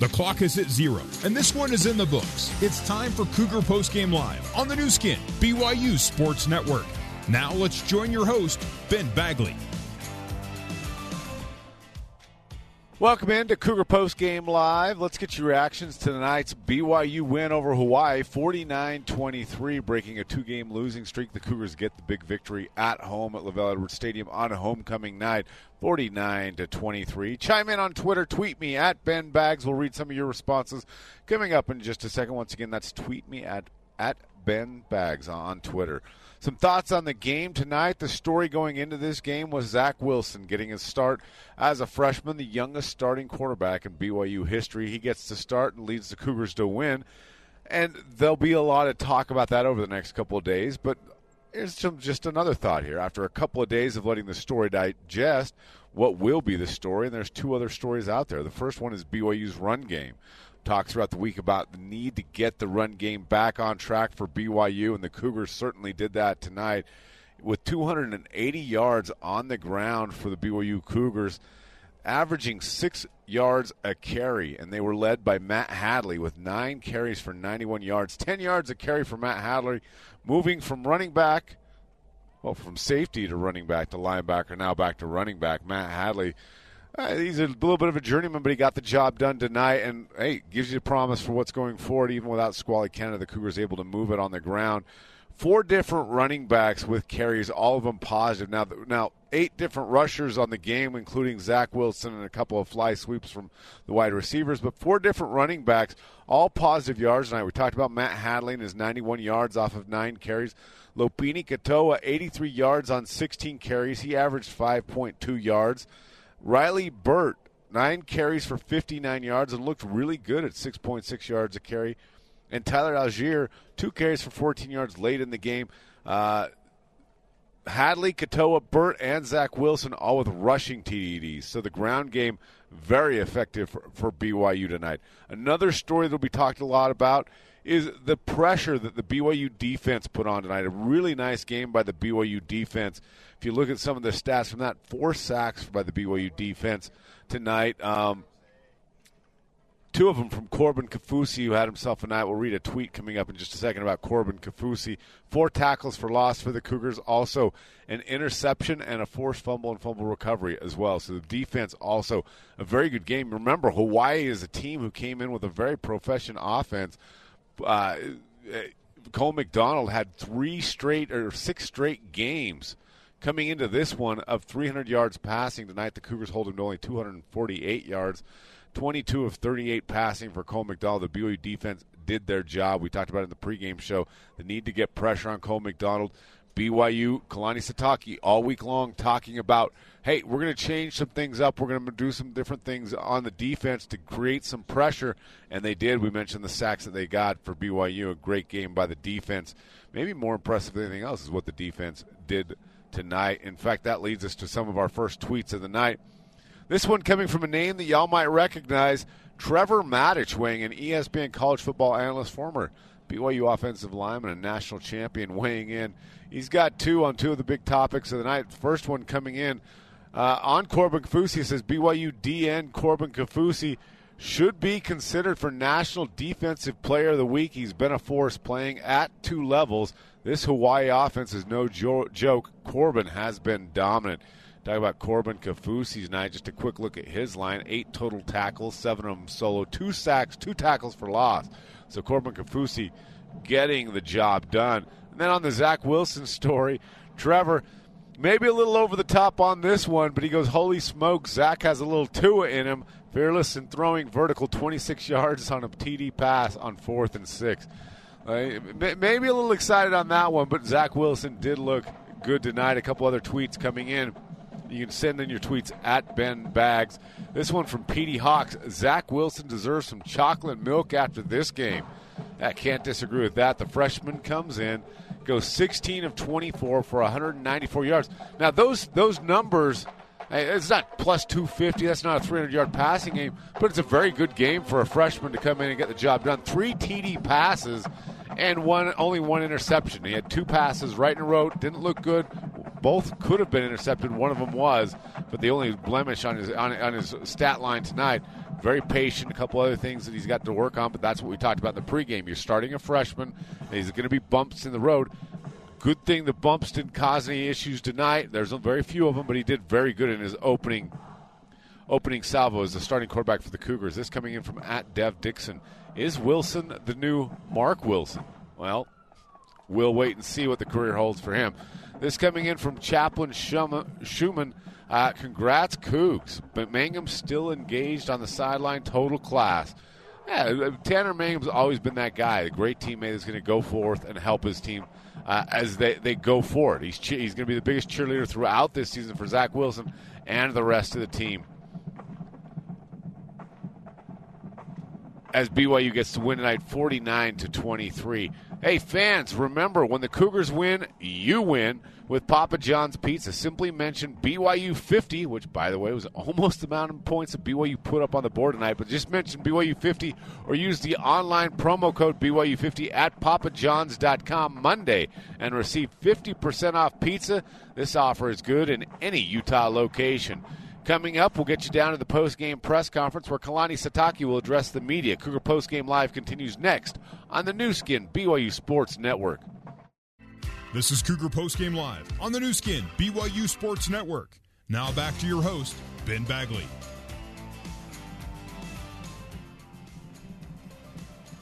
The clock is at zero, and this one is in the books. It's time for Cougar Postgame Live on the new skin, BYU Sports Network. Now let's join your host, Ben Bagley. Welcome in to Cougar Postgame Live. Let's get your reactions to tonight's BYU win over Hawaii, 49-23, breaking a two-game losing streak. The Cougars get the big victory at home at Lavelle Edwards Stadium on homecoming night, 49-23. Chime in on Twitter. Tweet me at Ben Bags. We'll read some of your responses coming up in just a second. Once again, that's tweet me at Ben Bags on Twitter. Some thoughts on the game tonight. The story going into this game was Zach Wilson getting his start as a freshman, the youngest starting quarterback in BYU history. He gets to start and leads the Cougars to win. And there'll be a lot of talk about that over the next couple of days. But here's just another thought here. After a couple of days of letting the story digest, what will be the story? And there's two other stories out there. The first one is BYU's run game. Talks throughout the week about the need to get the run game back on track for BYU, and the Cougars certainly did that tonight with 280 yards on the ground for the BYU Cougars, averaging 6 yards a carry, and they were led by Matt Hadley with 9 carries for 91 yards, 10 yards a carry for Matt Hadley, moving from running back, well, from safety to running back to linebacker, now back to running back, Matt Hadley. He's a little bit of a journeyman, but he got the job done tonight. And, hey, gives you a promise for what's going forward. Even without Squally Canada, the Cougars able to move it on the ground. 4 different running backs with carries, all of them positive. Now 8 different rushers on the game, including Zach Wilson and a couple of fly sweeps from the wide receivers. But 4 different running backs, all positive yards tonight. We talked about Matt Hadley and his 91 yards off of 9 carries. Lopini Katoa, 83 yards on 16 carries. He averaged 5.2 yards. Riley Burt, 9 carries for 59 yards and looked really good at 6.6 yards a carry. And Tyler Allgeier, 2 carries for 14 yards late in the game. Hadley, Katoa, Burt, and Zach Wilson all with rushing TDs. So the ground game, very effective for BYU tonight. Another story that will be talked a lot about is the pressure that the BYU defense put on tonight. A really nice game by the BYU defense. If you look at some of the stats from that, 4 sacks by the BYU defense tonight. 2 of them from Corbin Kaufusi, who had himself a night. We'll read a tweet coming up in just a second about Corbin Kaufusi. 4 tackles for loss for the Cougars. Also an interception and a forced fumble and fumble recovery as well. So the defense also a very good game. Remember, Hawaii is a team who came in with a very professional offense. Cole McDonald had 6 straight games coming into this one of 300 yards passing. Tonight the Cougars hold him to only 248 yards, 22 of 38 passing for Cole McDonald. The BYU defense did their job. We talked about it in the pregame show, the need to get pressure on Cole McDonald. BYU, Kalani Sitake, all week long talking about, hey, we're going to change some things up. We're going to do some different things on the defense to create some pressure, and they did. We mentioned the sacks that they got for BYU, a great game by the defense. Maybe more impressive than anything else is what the defense did tonight. In fact, that leads us to some of our first tweets of the night. This one coming from a name that y'all might recognize, Trevor Matich, weighing in, ESPN college football analyst, former BYU offensive lineman and national champion, weighing in. He's got two of the big topics of the night. The first one coming in on Corbin Kaufusi. It says BYU DN Corbin Kaufusi should be considered for National Defensive Player of the Week. He's been a force playing at 2 levels. This Hawaii offense is no joke. Corbin has been dominant. Talk about Corbin Kaufusi's night. Just a quick look at his line. 8 total tackles, 7 of them solo, 2 sacks, 2 tackles for loss. So Corbin Kaufusi getting the job done. And then on the Zach Wilson story, Trevor, maybe a little over the top on this one, but he goes, holy smoke, Zach has a little Tua in him. Fearless in throwing vertical, 26 yards on a TD pass on 4th and 6. Maybe a little excited on that one, but Zach Wilson did look good tonight. A couple other tweets coming in. You can send in your tweets at Ben Bags. This one from Petey Hawks. Zach Wilson deserves some chocolate milk after this game. I can't disagree with that. The freshman comes in, goes 16 of 24 for 194 yards. Now, those numbers, it's not plus 250. That's not a 300-yard passing game, but it's a very good game for a freshman to come in and get the job done. 3 TD passes and only one interception. He had 2 passes right in a row. Didn't look good. Both could have been intercepted. One of them was, but the only blemish on his stat line tonight very patient, a couple other things that he's got to work on, but that's what we talked about in the pregame. You're starting a freshman, and he's going to be bumps in the road. Good thing the bumps didn't cause any issues tonight. There's very few of them, but he did very good in his opening salvo as the starting quarterback for the Cougars. This coming in from @DevDixon. Is Wilson the new Mark Wilson? Well, we'll wait and see what the career holds for him. This coming in from Chaplain Schumann. Congrats, Cougs. But Mangum's still engaged on the sideline, total class. Yeah, Tanner Mangum's always been that guy, a great teammate that's going to go forth and help his team as they go forward. He's going to be the biggest cheerleader throughout this season for Zach Wilson and the rest of the team, as BYU gets to win tonight 49-23. Hey, fans, remember, when the Cougars win, you win with Papa John's Pizza. Simply mention BYU 50, which, by the way, was almost the amount of points that BYU put up on the board tonight, but just mention BYU 50 or use the online promo code BYU 50 at papajohns.com Monday and receive 50% off pizza. This offer is good in any Utah location. Coming up, we'll get you down to the post-game press conference where Kalani Sitake will address the media. Cougar Post-Game Live continues next on the new skin, BYU Sports Network. This is Cougar Post-Game Live on the new skin, BYU Sports Network. Now back to your host, Ben Bagley.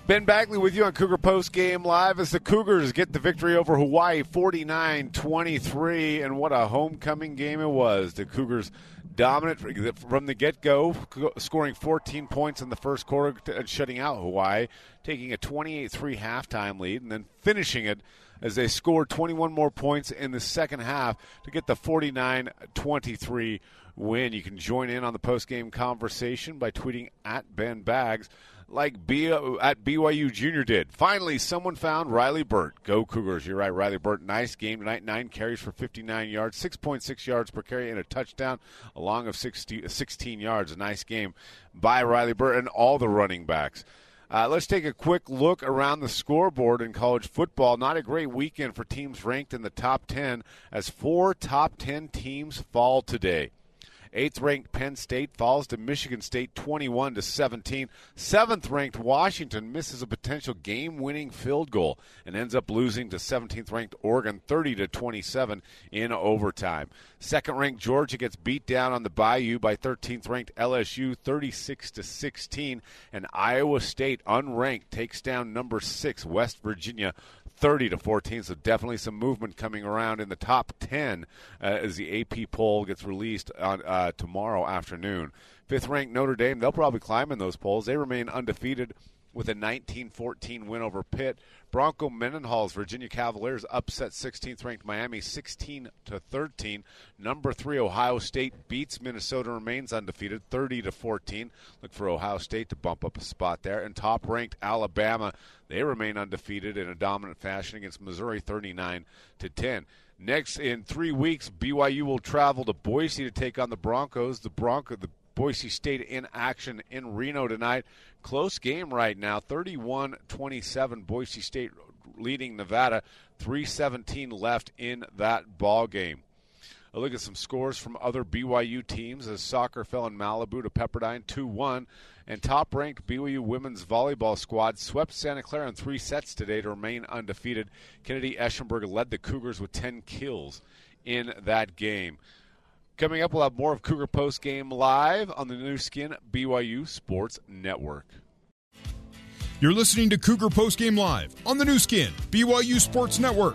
Ben Bagley with you on Cougar Post Game Live as the Cougars get the victory over Hawaii 49-23, and what a homecoming game it was. The Cougars dominant from the get-go, scoring 14 points in the first quarter and shutting out Hawaii, taking a 28-3 halftime lead, and then finishing it as they scored 21 more points in the second half to get the 49-23 win. You can join in on the post-game conversation by tweeting @BenBags. Like at BYU Junior did. Finally, someone found Riley Burt. Go Cougars. You're right, Riley Burt. Nice game tonight. 9 carries for 59 yards, 6.6 yards per carry, and a touchdown, a long of 16 yards. A nice game by Riley Burt and all the running backs. Let's take a quick look around the scoreboard in college football. Not a great weekend for teams ranked in the top 10 as 4 top 10 teams fall today. 8th-ranked Penn State falls to Michigan State 21-17. 7th-ranked Washington misses a potential game-winning field goal and ends up losing to 17th-ranked Oregon 30-27 in overtime. 2nd-ranked Georgia gets beat down on the Bayou by 13th-ranked LSU 36-16. And Iowa State, unranked, takes down number 6, West Virginia 30-14, so definitely some movement coming around in the top 10 as the AP poll gets released on tomorrow afternoon. 5th-ranked Notre Dame, they'll probably climb in those polls. They remain undefeated with a 19-14 win over Pitt. Bronco Mendenhall's Virginia Cavaliers upset 16th-ranked Miami 16-13. Number 3, Ohio State beats Minnesota, remains undefeated 30-14. Look for Ohio State to bump up a spot there. And top-ranked Alabama, they remain undefeated in a dominant fashion against Missouri 39-10. Next, in 3 weeks, BYU will travel to Boise to take on the Broncos. The Boise State in action in Reno tonight. Close game right now, 31-27. Boise State leading Nevada, 3:17 left in that ball game. A look at some scores from other BYU teams as soccer fell in Malibu to Pepperdine 2-1. And top-ranked BYU women's volleyball squad swept Santa Clara in 3 sets today to remain undefeated. Kennedy Eschenberg led the Cougars with 10 kills in that game. Coming up, we'll have more of Cougar Post Game Live on the new skin, BYU Sports Network. You're listening to Cougar Post Game Live on the new skin, BYU Sports Network.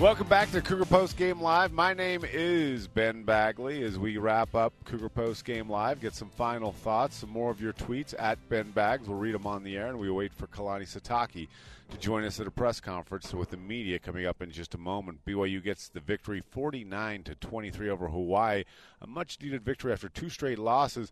Welcome back to Cougar Post Game Live. My name is Ben Bagley. As we wrap up Cougar Post Game Live, get some final thoughts, some more of your tweets @BenBags. We'll read them on the air, and we wait for Kalani Sitake to join us at a press conference with the media coming up in just a moment. BYU gets the victory 49-23 over Hawaii, a much-needed victory after 2 straight losses,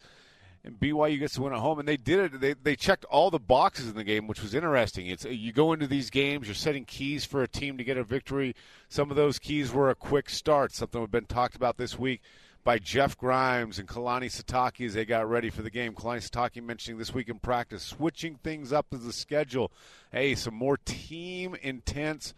and BYU gets to win at home, and they did it. They checked all the boxes in the game, which was interesting. You go into these games, you're setting keys for a team to get a victory. Some of those keys were a quick start, something we've been talked about this week by Jeff Grimes and Kalani Sitake as they got ready for the game. Kalani Sitake mentioning this week in practice, switching things up as the schedule. Hey, some more team-intense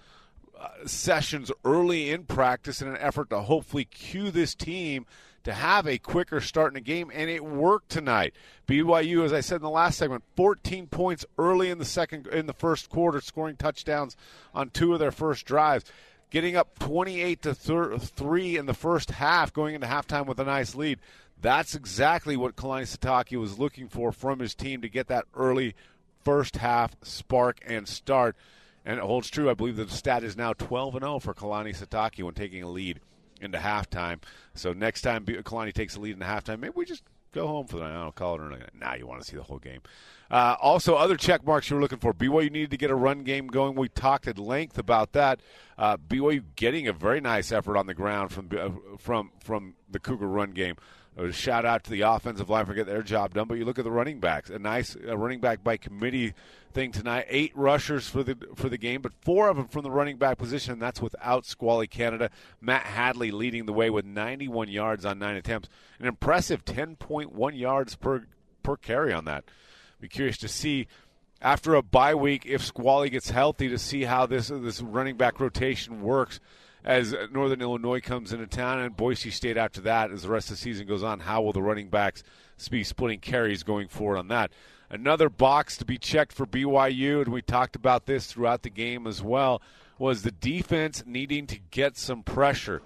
sessions early in practice in an effort to hopefully cue this team to have a quicker start in a game, and it worked tonight. BYU, as I said in the last segment, 14 points early in the first quarter, scoring touchdowns on two of their first drives, getting up 28-3 in the first half, going into halftime with a nice lead. That's exactly what Kalani Sitake was looking for from his team, to get that early first half spark and start. And it holds true. I believe the stat is now 12-0 for Kalani Sitake when taking a lead into halftime. So next time Kalani takes a lead in halftime, maybe we just go home for the night. I don't call it early. Nah, you want to see the whole game. Also, other check marks you were looking for. BYU needed to get a run game going. We talked at length about that. BYU getting a very nice effort on the ground from the Cougar run game. A shout out to the offensive line for getting their job done. But you look at the running backs. A nice running back by committee thing tonight. 8 rushers for the game, but 4 of them from the running back position, and that's without Squally Canada. Matt Hadley leading the way with 91 yards on 9 attempts. An impressive 10.1 yards per carry on that. Be curious to see after a bye week if Squally gets healthy, to see how this running back rotation works as Northern Illinois comes into town and Boise State after that. As the rest of the season goes on, how will the running backs be splitting carries going forward on that? Another box to be checked for BYU, and we talked about this throughout the game as well, was the defense needing to get some pressure.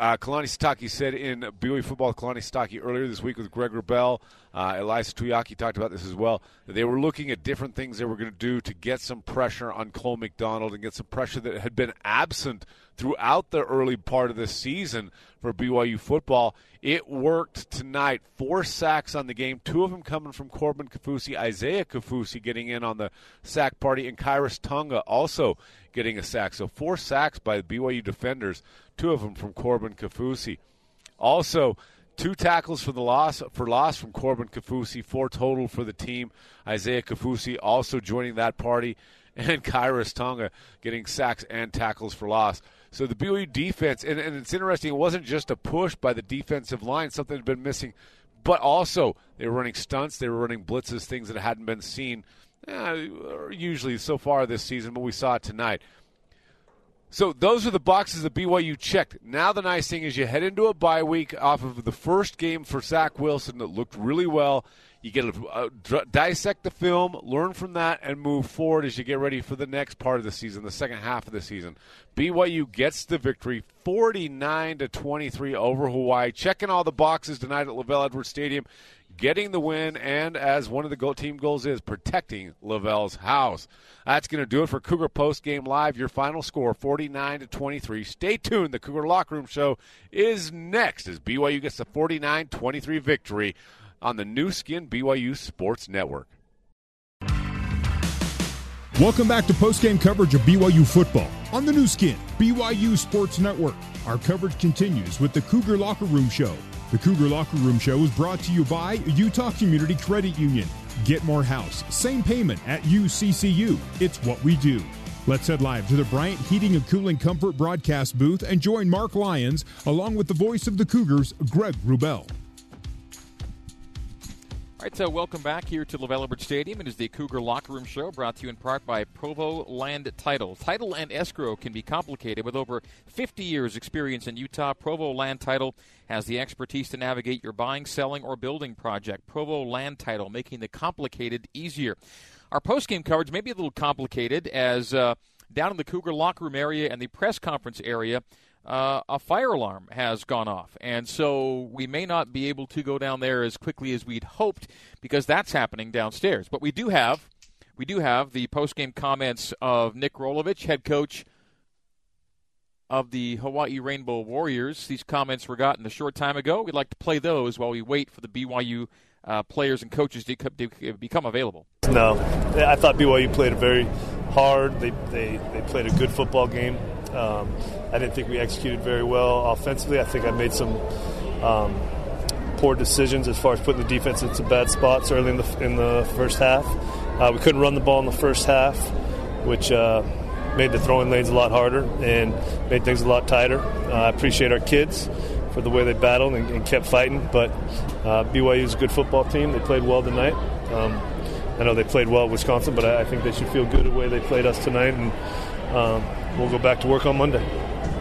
Kalani Sitake said in BYU Football with Kalani Sitake earlier this week with Greg Rebel, Eliza Tuiaki talked about this as well, that they were looking at different things they were going to do to get some pressure on Cole McDonald and get some pressure that had been absent throughout the early part of the season for BYU football. It worked tonight. 4 sacks on the game, 2 of them coming from Corbin Kaufusi, Isaiah Kaufusi getting in on the sack party, and Khyiris Tonga also getting a sack. So 4 sacks by the BYU defenders, 2 of them from Corbin Kaufusi. Also, 2 tackles for loss from Corbin Kaufusi, 4 total for the team. Isaiah Kaufusi also joining that party, and Khyiris Tonga getting sacks and tackles for loss. So the BYU defense, and it's interesting, it wasn't just a push by the defensive line, something had been missing, but also they were running stunts, they were running blitzes, things that hadn't been seen usually so far this season, but we saw it tonight. So those are the boxes that BYU checked. Now the nice thing is you head into a bye week off of the first game for Zach Wilson that looked really well. You get to dissect the film, learn from that, and move forward as you get ready for the next part of the season, the second half of the season. BYU gets the victory, 49-23 over Hawaii, checking all the boxes tonight at Lavelle Edwards Stadium, getting the win, and as one of the team goals is, protecting Lavelle's house. That's going to do it for Cougar Post Game Live. Your final score, 49-23. Stay tuned. The Cougar Locker Room Show is next as BYU gets the 49-23 victory on the new skin BYU Sports Network. Welcome back to post-game coverage of BYU football on the new skin BYU Sports Network. Our coverage continues with the Cougar Locker Room Show. The Cougar Locker Room Show is brought to you by Utah Community Credit Union. Get more house, same payment at UCCU. It's what we do. Let's head live to the Bryant Heating and Cooling Comfort broadcast booth and join Mark Lyons along with the voice of the Cougars, Greg Wrubel. All right, so welcome back here to Lavelle Edwards Stadium. It is the Cougar Locker Room Show, brought to you in part by Provo Land Title. Title and escrow can be complicated. With over 50 years' experience in Utah, Provo Land Title has the expertise to navigate your buying, selling, or building project. Provo Land Title, making the complicated easier. Our postgame coverage may be a little complicated as down in the Cougar Locker Room area and the press conference area, a fire alarm has gone off, and so we may not be able to go down there as quickly as we'd hoped because that's happening downstairs. But we do have the post-game comments of Nick Rolovich, head coach of the Hawaii Rainbow Warriors. These comments were gotten a short time ago. We'd like to play those while we wait for the BYU players and coaches to become available. No, I thought BYU played very hard. They played a good football game. I didn't think we executed very well offensively. I think I made some poor decisions as far as putting the defense into bad spots early in the first half. We couldn't run the ball in the first half, which made the throwing lanes a lot harder and made things a lot tighter. I appreciate our kids for the way they battled and kept fighting, but BYU is a good football team. They played well tonight. I know they played well at Wisconsin, but I think they should feel good the way they played us tonight, and we'll go back to work on Monday.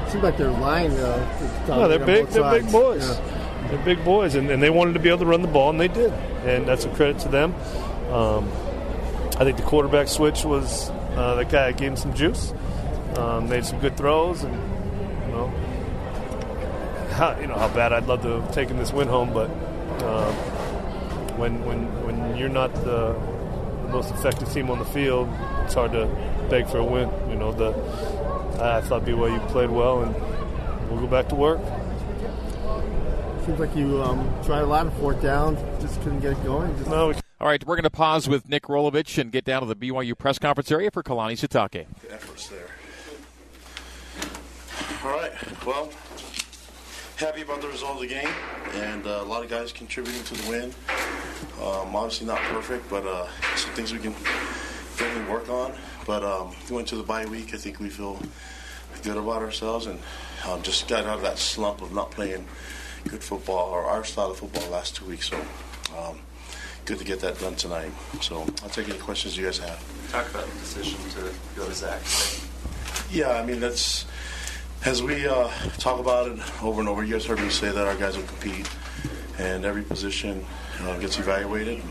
Seems like they're lying, though. No, they're big boys. Yeah. They're big boys, and they wanted to be able to run the ball, and they did. And that's a credit to them. I think the quarterback switch was the guy that gave him some juice. Made some good throws, and how bad I'd love to have taken this win home, but when you're not the most effective team on the field, it's hard to beg for a win. I thought BYU played well, and we'll go back to work. Seems like you tried a lot of fourth down, just couldn't get it going. All right, we're going to pause with Nick Rolovich and get down to the BYU press conference area for Kalani Sitake. The efforts there. All right, well, happy about the result of the game, and a lot of guys contributing to the win. Obviously not perfect, but some things we can definitely work on. But going to the bye week, I think we feel good about ourselves, and just got out of that slump of not playing good football or our style of football the last 2 weeks. So good to get that done tonight. So I'll take any questions you guys have. Talk about the decision to go to Zach today. Yeah, I mean, that's as we talk about it over and over. You guys heard me say that our guys will compete, and every position gets evaluated.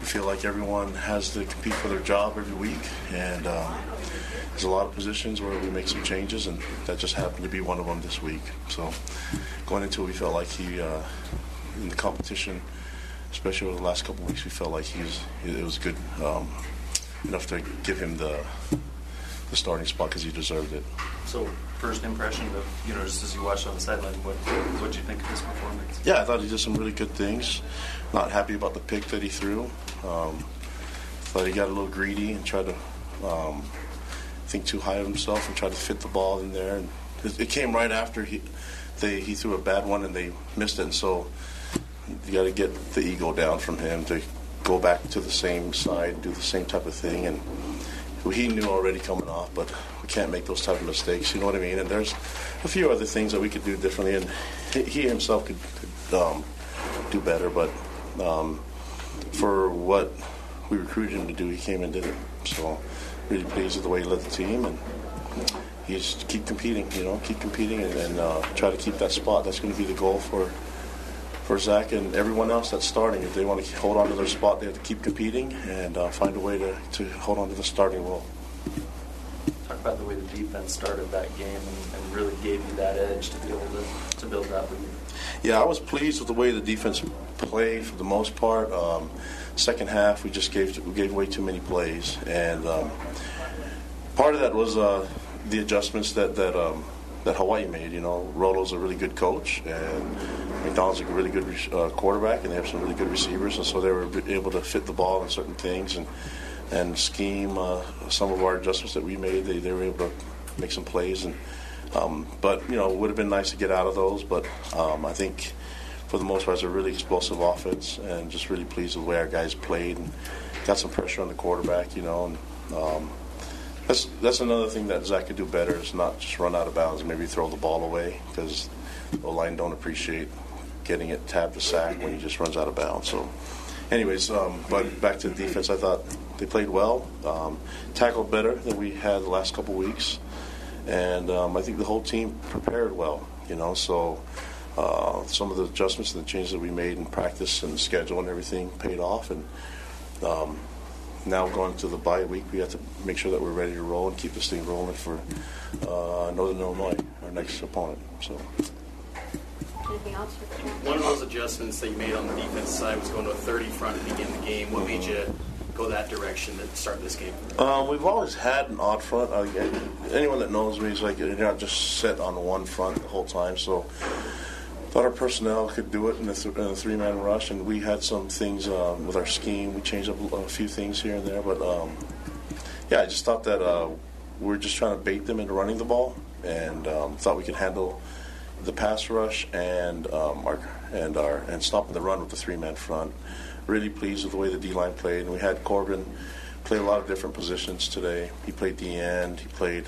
We feel like everyone has to compete for their job every week, and there's a lot of positions where we make some changes, and that just happened to be one of them this week. So going into it, we felt like he, in the competition, especially over the last couple of weeks, we felt like it was good enough to give him the starting spot because he deserved it. So first impression of, just as you watched on the sideline, what did you think of his performance? Yeah, I thought he did some really good things. Not happy about the pick that he threw. Thought he got a little greedy and tried to think too high of himself and tried to fit the ball in there. And it came right after he threw a bad one and they missed it, and so you got to get the ego down from him to go back to the same side and do the same type of thing. And he knew already coming off, but we can't make those type of mistakes, you know what I mean? And there's a few other things that we could do differently, and he himself could do better, but for what we recruited him to do, he came and did it. So really pleased with the way he led the team, and he just keep competing and try to keep that spot. That's going to be the goal for Zach and everyone else that's starting. If they want to hold on to their spot, they have to keep competing and find a way to hold on to the starting role. Talk about the way the defense started that game and really gave you that edge to be able to build that lead. Yeah, I was pleased with the way the defense played for the most part. Second half, we gave away too many plays, and part of that was the adjustments that Hawaii made. Rolo's a really good coach, and McDonald's a really good quarterback, and they have some really good receivers, and so they were able to fit the ball in certain things and scheme. Some of our adjustments that we made, they were able to make some plays, and but it would have been nice to get out of those. But I think for the most part, it's a really explosive offense, and just really pleased with the way our guys played and got some pressure on the quarterback. And, That's another thing that Zach could do better, is not just run out of bounds, maybe throw the ball away, because the O-line don't appreciate getting it tabbed to sack when he just runs out of bounds. So, anyways, but back to the defense, I thought they played well, tackled better than we had the last couple weeks, and I think the whole team prepared well. So some of the adjustments and the changes that we made in practice and schedule and everything paid off, and now going to the bye week, we have to make sure that we're ready to roll and keep this thing rolling for Northern Illinois, our next opponent. So, anything else? One of those adjustments that you made on the defense side was going to a 30 front to begin the game. What made you go that direction to start this game? We've always had an odd front. Anyone that knows me is like, you're not just set on one front the whole time. So thought our personnel could do it in a three-man rush, and we had some things with our scheme. We changed up a few things here and there, but I just thought that we're just trying to bait them into running the ball, and thought we could handle the pass rush and our stopping the run with the three-man front. Really pleased with the way the D-line played, and we had Corbin play a lot of different positions today. He played the end. He played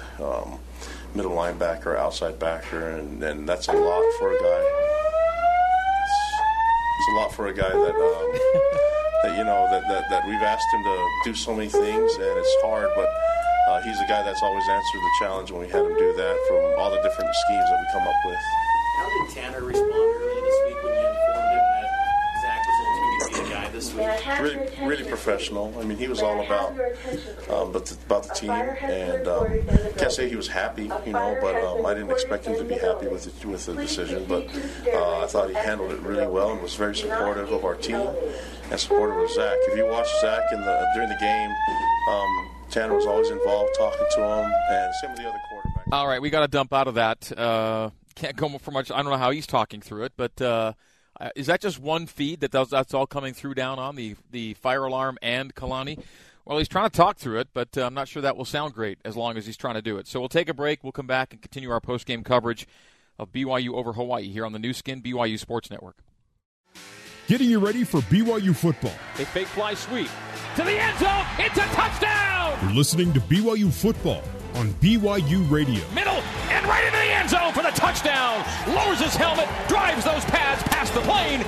middle linebacker, outside backer, and that's a lot for a guy. It's a lot for a guy that we've asked him to do so many things, and it's hard, but he's a guy that's always answered the challenge when we had him do that from all the different schemes that we come up with. How did Tanner respond early this week when Really professional. I mean, he was all about the team, and can't say he was happy, you know. But I didn't expect him to be happy with the decision. But I thought he handled it really well and was very supportive of our team and supportive of Zach. If you watch Zach during the game, Tanner was always involved, talking to him, and same with the other quarterbacks. All right, we got to dump out of that. Can't go for much. I don't know how he's talking through it, but. Is that just one feed that's all coming through down on the fire alarm and Kalani? Well, he's trying to talk through it, but I'm not sure that will sound great as long as he's trying to do it. So we'll take a break. We'll come back and continue our post-game coverage of BYU over Hawaii here on the new skin, BYU Sports Network. Getting you ready for BYU football. A fake fly sweep to the end zone. It's a touchdown! You're listening to BYU football on BYU Radio. Middle and right into the end zone for the touchdown. Lowers his helmet, drives those pads past the plane.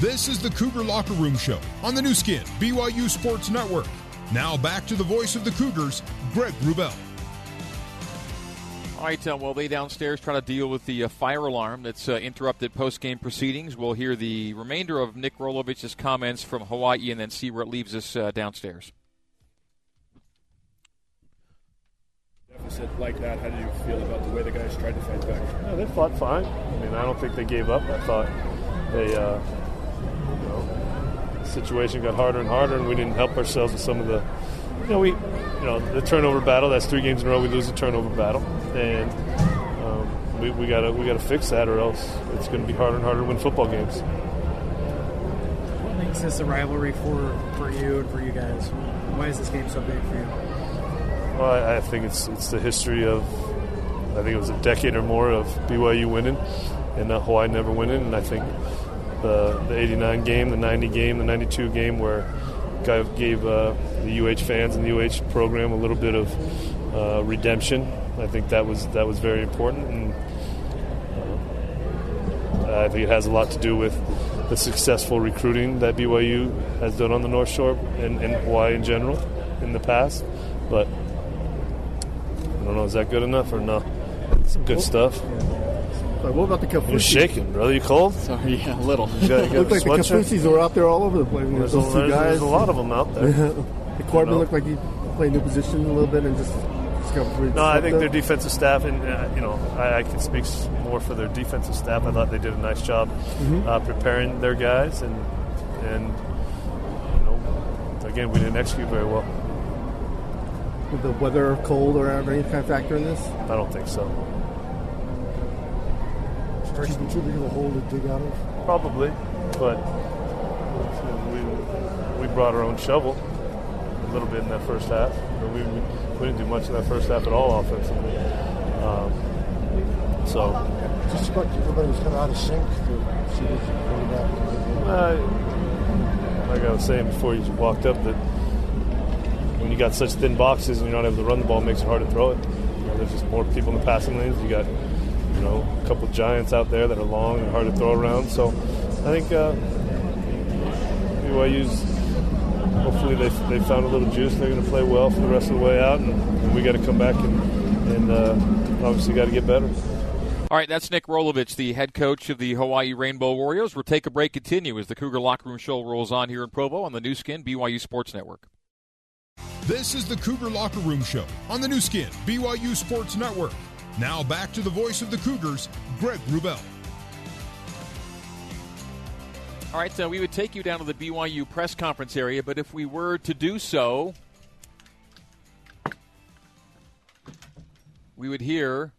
This is the Cougar Locker Room Show on the new skin, BYU Sports Network. Now back to the voice of the Cougars, Greg Wrubel. All right, well, they downstairs try to deal with the fire alarm that's interrupted post-game proceedings. We'll hear the remainder of Nick Rolovich's comments from Hawaii and then see where it leaves us downstairs. Deficit like that, how do you feel about the way the guys tried to fight back? Yeah, they fought fine. I mean, I don't think they gave up. I thought they, the situation got harder and harder, and we didn't help ourselves with some of the... the turnover battle. That's 3 games in a row we lose the turnover battle, and we gotta fix that, or else it's going to be harder and harder to win football games. What makes this a rivalry for you and for you guys? Why is this game so big for you? Well, I think it's the history of, I think it was a decade or more of BYU winning and Hawaii never winning, and I think the 89 game, the 90 game, the 92 game where. I gave the UH fans and the UH program a little bit of redemption. I think that was very important, and I think it has a lot to do with the successful recruiting that BYU has done on the North Shore and Hawaii in general in the past. But I don't know, is that good enough or no? Some good stuff. Like, what about the Kaufusi? You're shaking, brother. You cold? Sorry, yeah, a little. You looked like the Kaufusis were out there all over the place. There's a lot of them out there. The Corbin looked like he played new position a little bit and just got. No, I think their defensive staff, and I can speak more for their defensive staff. I thought they did a nice job preparing their guys, and again, we didn't execute very well. Did the weather, or cold, or any kind of factor in this? I don't think so. Too big of a hole to dig out of? Probably, but we brought our own shovel a little bit in that first half. We didn't do much in that first half at all offensively. Just about everybody was kind of out of sync. Like I was saying before you walked up, that when you got such thin boxes and you're not able to run the ball, it makes it hard to throw it. There's just more people in the passing lanes. You got... a couple of giants out there that are long and hard to throw around. So I think BYU's, hopefully they found a little juice. They're going to play well for the rest of the way out, and we got to come back and obviously got to get better. All right, that's Nick Rolovich, the head coach of the Hawaii Rainbow Warriors. We'll take a break, continue as the Cougar Locker Room Show rolls on here in Provo on the new skin, BYU Sports Network. This is the Cougar Locker Room Show on the new skin, BYU Sports Network. Now back to the voice of the Cougars, Greg Wrubel. All right, so we would take you down to the BYU press conference area, but if we were to do so, we would hear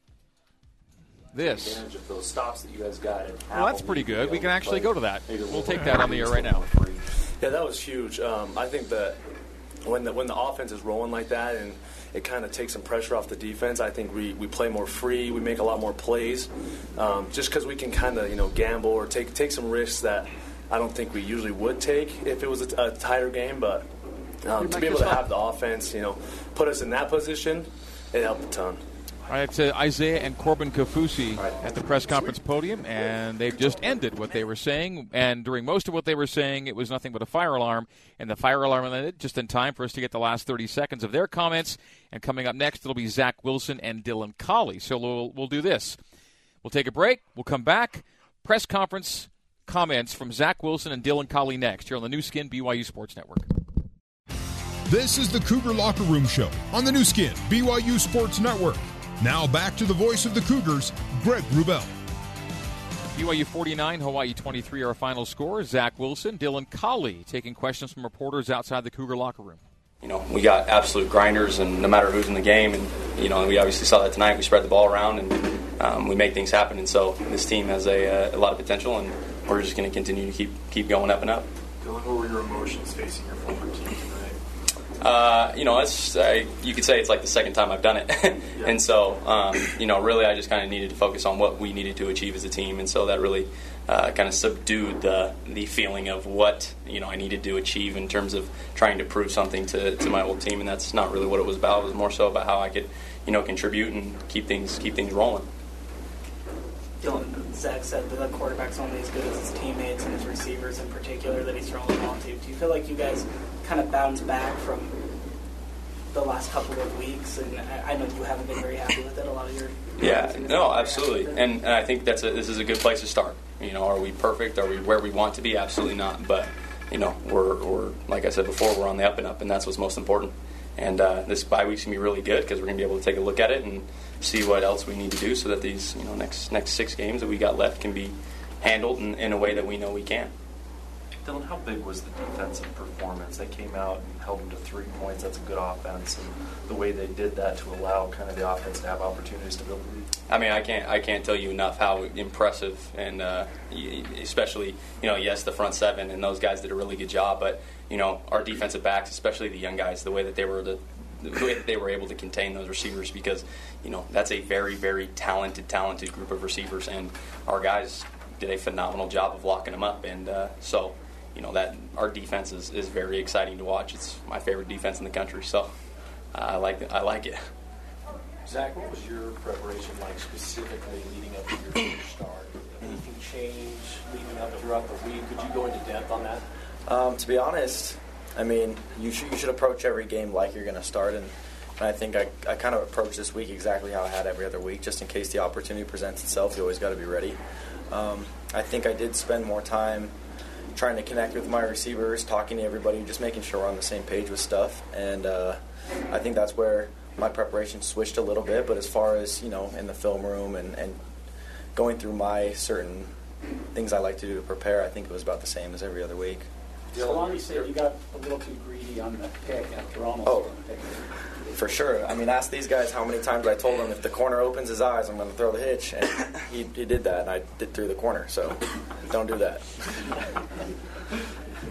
this. Advantage of those stops that you guys got. Well, that's pretty good. We can actually go to that. We'll take that on the air right now. Yeah, that was huge. I think that when the offense is rolling like that and it kind of takes some pressure off the defense. I think we play more free. We make a lot more plays, just because we can kind of gamble or take some risks that I don't think we usually would take if it was a tighter game. But to be able to have the offense, put us in that position, it helped a ton. It's Isaiah and Corbin Kaufusi at the press conference podium, and they've just ended what they were saying. And during most of what they were saying, it was nothing but a fire alarm. And the fire alarm ended just in time for us to get the last 30 seconds of their comments. And coming up next, it'll be Zach Wilson and Dylan Collie. So we'll do this. We'll take a break. We'll come back. Press conference comments from Zach Wilson and Dylan Collie next here on the new skin BYU Sports Network. This is the Cougar Locker Room Show on the new skin BYU Sports Network. Now back to the voice of the Cougars, Greg Wrubel. BYU 49, Hawaii 23 our final score. Zach Wilson, Dylan Collie taking questions from reporters outside the Cougar locker room. You know, we got absolute grinders, and no matter who's in the game, and you know, we obviously saw that tonight. We spread the ball around, and we make things happen. And so this team has a lot of potential, and we're just going to continue to keep going up and up. Dylan, what were your emotions facing your former team tonight? You could say it's like the second time I've done it. And so, really I just kind of needed to focus on what we needed to achieve as a team. And so that really kind of subdued the feeling of what, I needed to achieve in terms of trying to prove something to my old team. And that's not really what it was about. It was more so about how I could, contribute and keep things rolling. Dylan, Zach said that the quarterback's only as good as his teammates and his receivers in particular that he's throwing the ball to. Do you feel like you guys kind of bounce back from the last couple of weeks? And I know you haven't been very happy with it. A lot of your absolutely. And I think this is a good place to start. Are we perfect? Are we where we want to be? Absolutely not. But we're like I said before, we're on the up and up, and that's what's most important. And this bye week's gonna be really good because we're gonna be able to take a look at it and see what else we need to do so that these next 6 games that we got left can be handled in a way that we know we can. Dylan, how big was the defensive performance? They came out and held them to 3 points. That's a good offense, and the way they did that to allow kind of the offense to have opportunities to build. I mean, I can't tell you enough how impressive, and especially yes, the front seven and those guys did a really good job, but our defensive backs, especially the young guys, the way that they were able to contain those receivers, because that's a very, very talented group of receivers, and our guys did a phenomenal job of locking them up. And so that our defense is very exciting to watch. It's my favorite defense in the country, so I like it. Zach, what was your preparation like specifically leading up to your start? Anything change leading up throughout the week? Could you go into depth on that? To be honest, I mean, you should approach every game like you're going to start, and I think I kind of approached this week exactly how I had every other week, just in case the opportunity presents itself. You always got to be ready. I think I did spend more time trying to connect with my receivers, talking to everybody, just making sure we're on the same page with stuff. And I think that's where my preparation switched a little bit. But as far as, in the film room and going through my certain things I like to do to prepare, I think it was about the same as every other week. Kalani said you got a little too greedy on the pick after almost the pick. For sure. I mean, ask these guys how many times I told them if the corner opens his eyes, I'm going to throw the hitch. And he did that, and I did through the corner. So don't do that.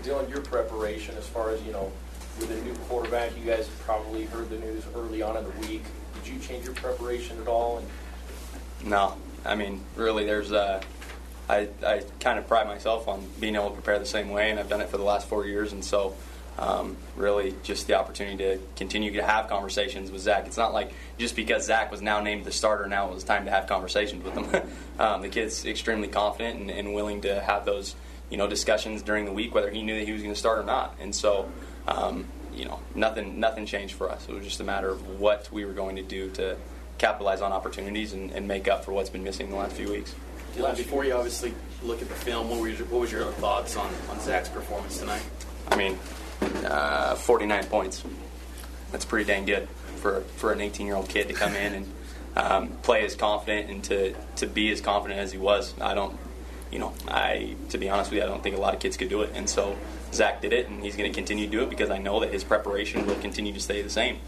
Dylan, your preparation as far as, with a new quarterback, you guys probably heard the news early on in the week. Did you change your preparation at all? No. I mean, really, there's I kind of pride myself on being able to prepare the same way, and I've done it for the last 4 years, and so really just the opportunity to continue to have conversations with Zach. It's not like just because Zach was now named the starter, now it was time to have conversations with him. The kid's extremely confident and willing to have those, discussions during the week, whether he knew that he was going to start or not. And so, nothing changed for us. It was just a matter of what we were going to do to capitalize on opportunities and make up for what's been missing the last few weeks. Dylan, before you obviously look at the film, what was your thoughts on Zach's performance tonight? I mean, 49 points. That's pretty dang good for an 18-year-old kid to come in and play as confident and to be as confident as he was. To be honest with you, I don't think a lot of kids could do it. And so Zach did it, and he's going to continue to do it because I know that his preparation will continue to stay the same.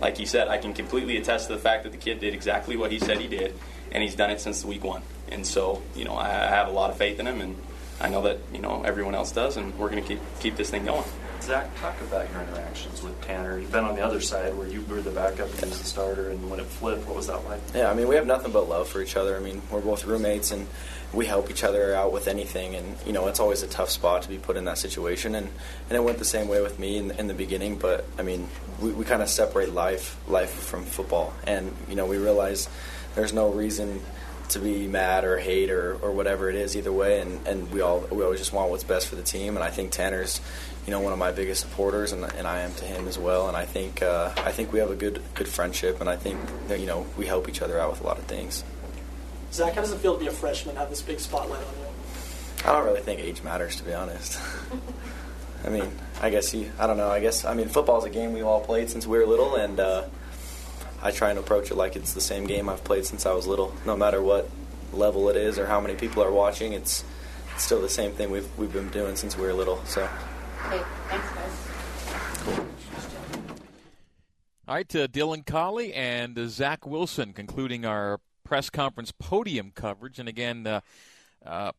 Like you said, I can completely attest to the fact that the kid did exactly what he said he did, and he's done it since week one. And so, I have a lot of faith in him, and I know that, everyone else does, and we're going to keep this thing going. Zach, talk about your interactions with Tanner. You've been on the other side where you were the backup and he was the starter, and when it flipped, what was that like? Yeah, I mean, we have nothing but love for each other. I mean, we're both roommates, and we help each other out with anything. And, you know, it's always a tough spot to be put in that situation. And it went the same way with me in the beginning. But, I mean, we kind of separate life from football. And, you know, we realize there's no reason to be mad or hate or whatever it is either way, and we always just want what's best for the team. And I think Tanner's, you know, one of my biggest supporters, and I am to him as well. And I think we have a good friendship, and I think that, you know, we help each other out with a lot of things. Zach, how does it feel to be a freshman, have this big spotlight on you? I don't really think age matters, to be honest. I mean, I guess football's a game we've all played since we were little, and I try and approach it like it's the same game I've played since I was little. No matter what level it is or how many people are watching, it's still the same thing we've been doing since we were little. So. Hey, thanks, guys. Cool. All right, Dylan Collie and Zach Wilson concluding our press conference podium coverage. And again,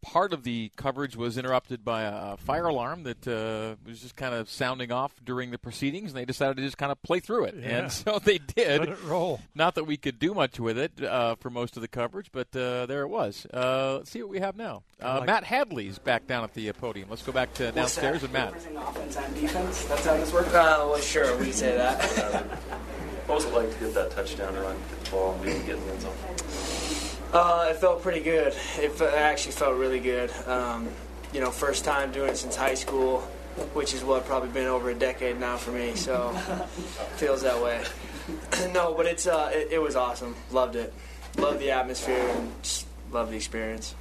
part of the coverage was interrupted by a fire alarm that was just kind of sounding off during the proceedings, and they decided to just kind of play through it. Yeah. And so they did. Let it roll. Not that we could do much with it for most of the coverage, but there it was. Let's see what we have now. Matt Hadley's back down at the podium. Let's go back to downstairs and Matt. Offense and defense? That's how this works? Well, sure, we say that. What was it like to get that touchdown run, get the ball, and maybe get in the end zone? It felt pretty good. It actually felt really good. You know, first time doing it since high school, which is what probably been over a decade now for me. So feels that way. No, but it's it was awesome. Loved it. Loved the atmosphere and just loved the experience.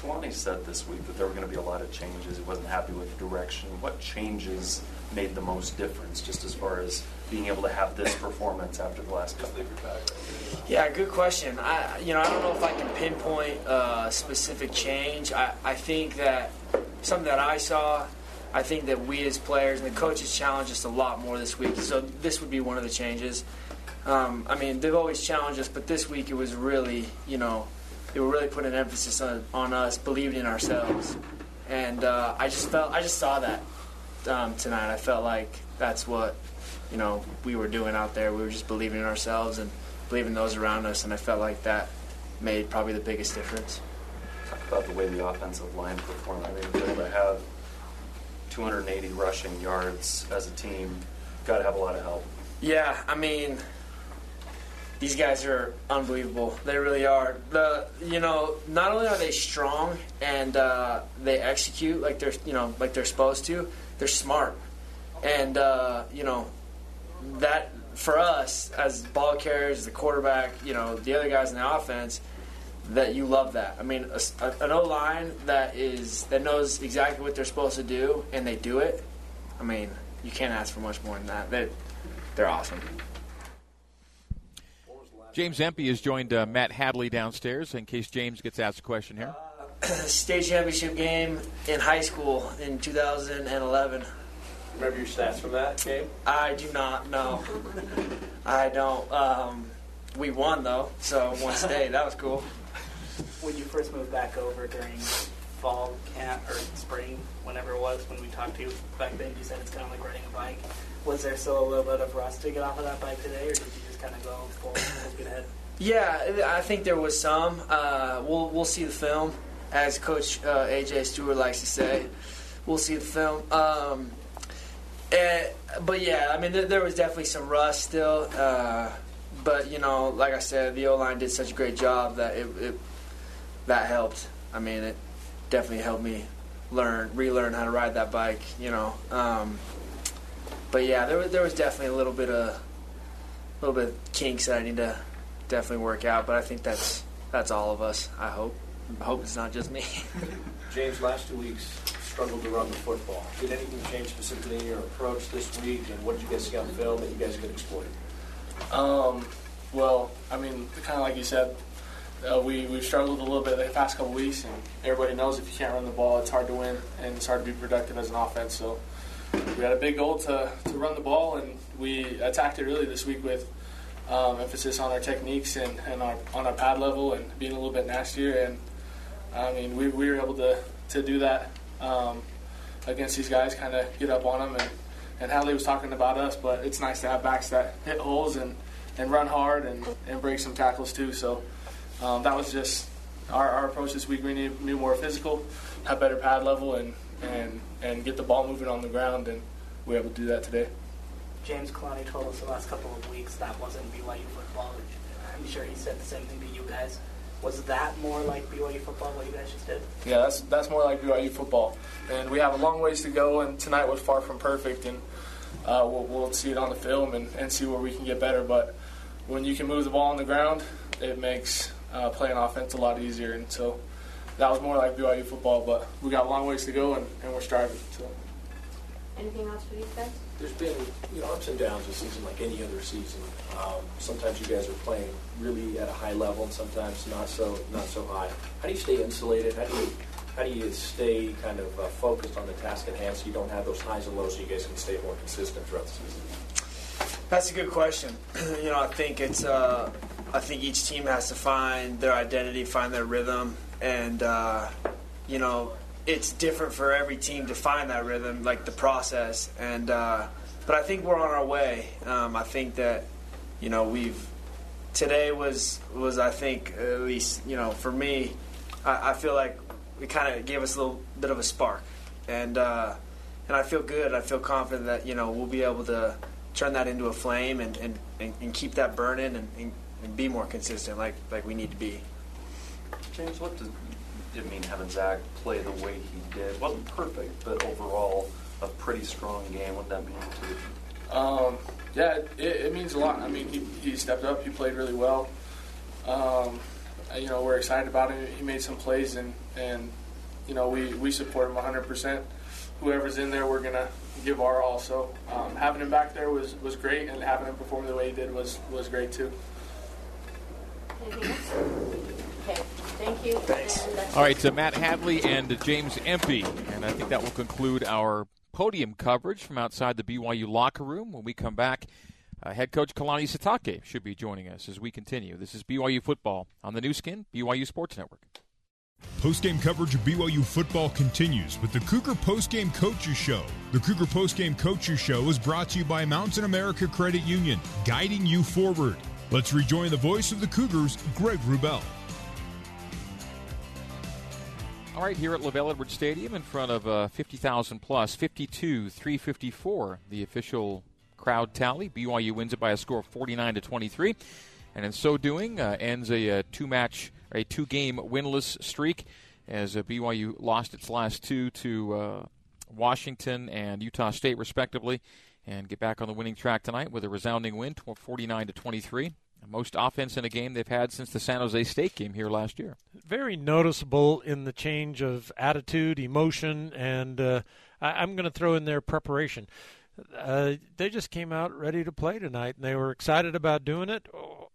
Kalani said this week that there were going to be a lot of changes. He wasn't happy with the direction. What changes made the most difference, just as far as being able to have this performance after the last couple of years back? Yeah, good question. I don't know if I can pinpoint a specific change. I think that something that I saw, I think that we as players and the coaches challenged us a lot more this week. So this would be one of the changes. I mean, they've always challenged us, but this week it was really, you know, they were really putting an emphasis on us, believed in ourselves. And I just saw that tonight. I felt like that's what, you know, we were doing out there. We were just believing in ourselves and believing those around us, and I felt like that made probably the biggest difference. Talk about the way the offensive line performed. I mean, if you're going to have 280 rushing yards as a team, you've got to have a lot of help. Yeah, I mean, these guys are unbelievable. They really are. Not only are they strong and they execute like they're supposed to, they're smart. And, that for us as ball carriers, as the quarterback, you know, the other guys in the offense, that you love that. I mean, an O-line that knows exactly what they're supposed to do and they do it, I mean, you can't ask for much more than that. They're awesome. James Empey has joined Matt Hadley downstairs in case James gets asked a question here. State championship game in high school in 2011. Remember your stats from that game? I do not, no. I don't. We won, though, so one state. That was cool. When you first moved back over during fall camp or spring, whenever it was, when we talked to you back then, you said it's kind of like riding a bike. Was there still a little bit of rust to get off of that bike today, or did you just kind of go full speed ahead? Yeah, I think there was some. We'll see the film, as Coach A.J. Stewart likes to say. We'll see the film. But, yeah, I mean, there was definitely some rust still. But, you know, like I said, the O-line did such a great job that that helped. I mean, it definitely helped me relearn how to ride that bike, you know. But, yeah, there was definitely a little bit of kinks that I need to definitely work out. But I think that's all of us, I hope. I hope it's not just me. James, last 2 weeks, struggled to run the football. Did anything change specifically in your approach this week, and what did you guys see on film that you guys could exploit? Well, I mean, kind of like you said, we've struggled a little bit the past couple weeks, and everybody knows if you can't run the ball, it's hard to win, and it's hard to be productive as an offense. So we had a big goal to run the ball, and we attacked it really this week with emphasis on our techniques and on our pad level and being a little bit nastier. And, I mean, we were able to do that against these guys, kind of get up on them and and Hadley was talking about us, but it's nice to have backs that hit holes and run hard and break some tackles too. So that was just our approach this week. We knew more physical, have better pad level, and get the ball moving on the ground, and we were able to do that today. James, Kalani told us the last couple of weeks that wasn't BYU football. I'm sure he said the same thing to you guys. Was that more like BYU football, what you guys just did? Yeah, that's more like BYU football. And we have a long ways to go, and tonight was far from perfect. And we'll see it on the film and see where we can get better. But when you can move the ball on the ground, it makes playing offense a lot easier. And so that was more like BYU football, but we got a long ways to go, and we're striving. So. Anything else for you guys? There's been, ups and downs this season like any other season. Sometimes you guys are playing really at a high level, and sometimes not so high. How do you stay insulated? How do you stay kind of focused on the task at hand so you don't have those highs and lows so you guys can stay more consistent throughout the season? That's a good question. I think it's each team has to find their identity, find their rhythm, and it's different for every team to find that rhythm, like the process. And but I think we're on our way. I think that today was I think at least for me, I feel like it kind of gave us a little bit of a spark, and I feel good. I feel confident that we'll be able to turn that into a flame and keep that burning and be more consistent like we need to be. James, what does it mean having Zach play the way he did? It wasn't perfect, but overall a pretty strong game. What did that mean to you? Yeah, it means a lot. I mean, he stepped up. He played really well. We're excited about him. He made some plays, and we support him 100%. Whoever's in there, we're going to give our all. So having him back there was great, and having him perform the way he did was great too. Okay. Thank you. Thanks. All right, so Matt Hadley and James Empey. And I think that will conclude our podium coverage from outside the BYU locker room. When we come back, head coach Kalani Sitake should be joining us as we continue. This is BYU Football on the new skin, BYU Sports Network. Postgame coverage of BYU football continues with the Cougar Postgame Coaches Show. The Cougar Postgame Coaches Show is brought to you by Mountain America Credit Union, guiding you forward. Let's rejoin the voice of the Cougars, Greg Wrubel. All right, here at Lavelle Edwards Stadium in front of 50,000 plus, 52-354, the official crowd tally. BYU wins it by a score of 49-23, and in so doing ends a two-game winless streak as BYU lost its last two to Washington and Utah State, respectively, and get back on the winning track tonight with a resounding win, 49-23. Most offense in a game they've had since the San Jose State game here last year. Very noticeable in the change of attitude, emotion, and I'm going to throw in their preparation. They just came out ready to play tonight, and they were excited about doing it.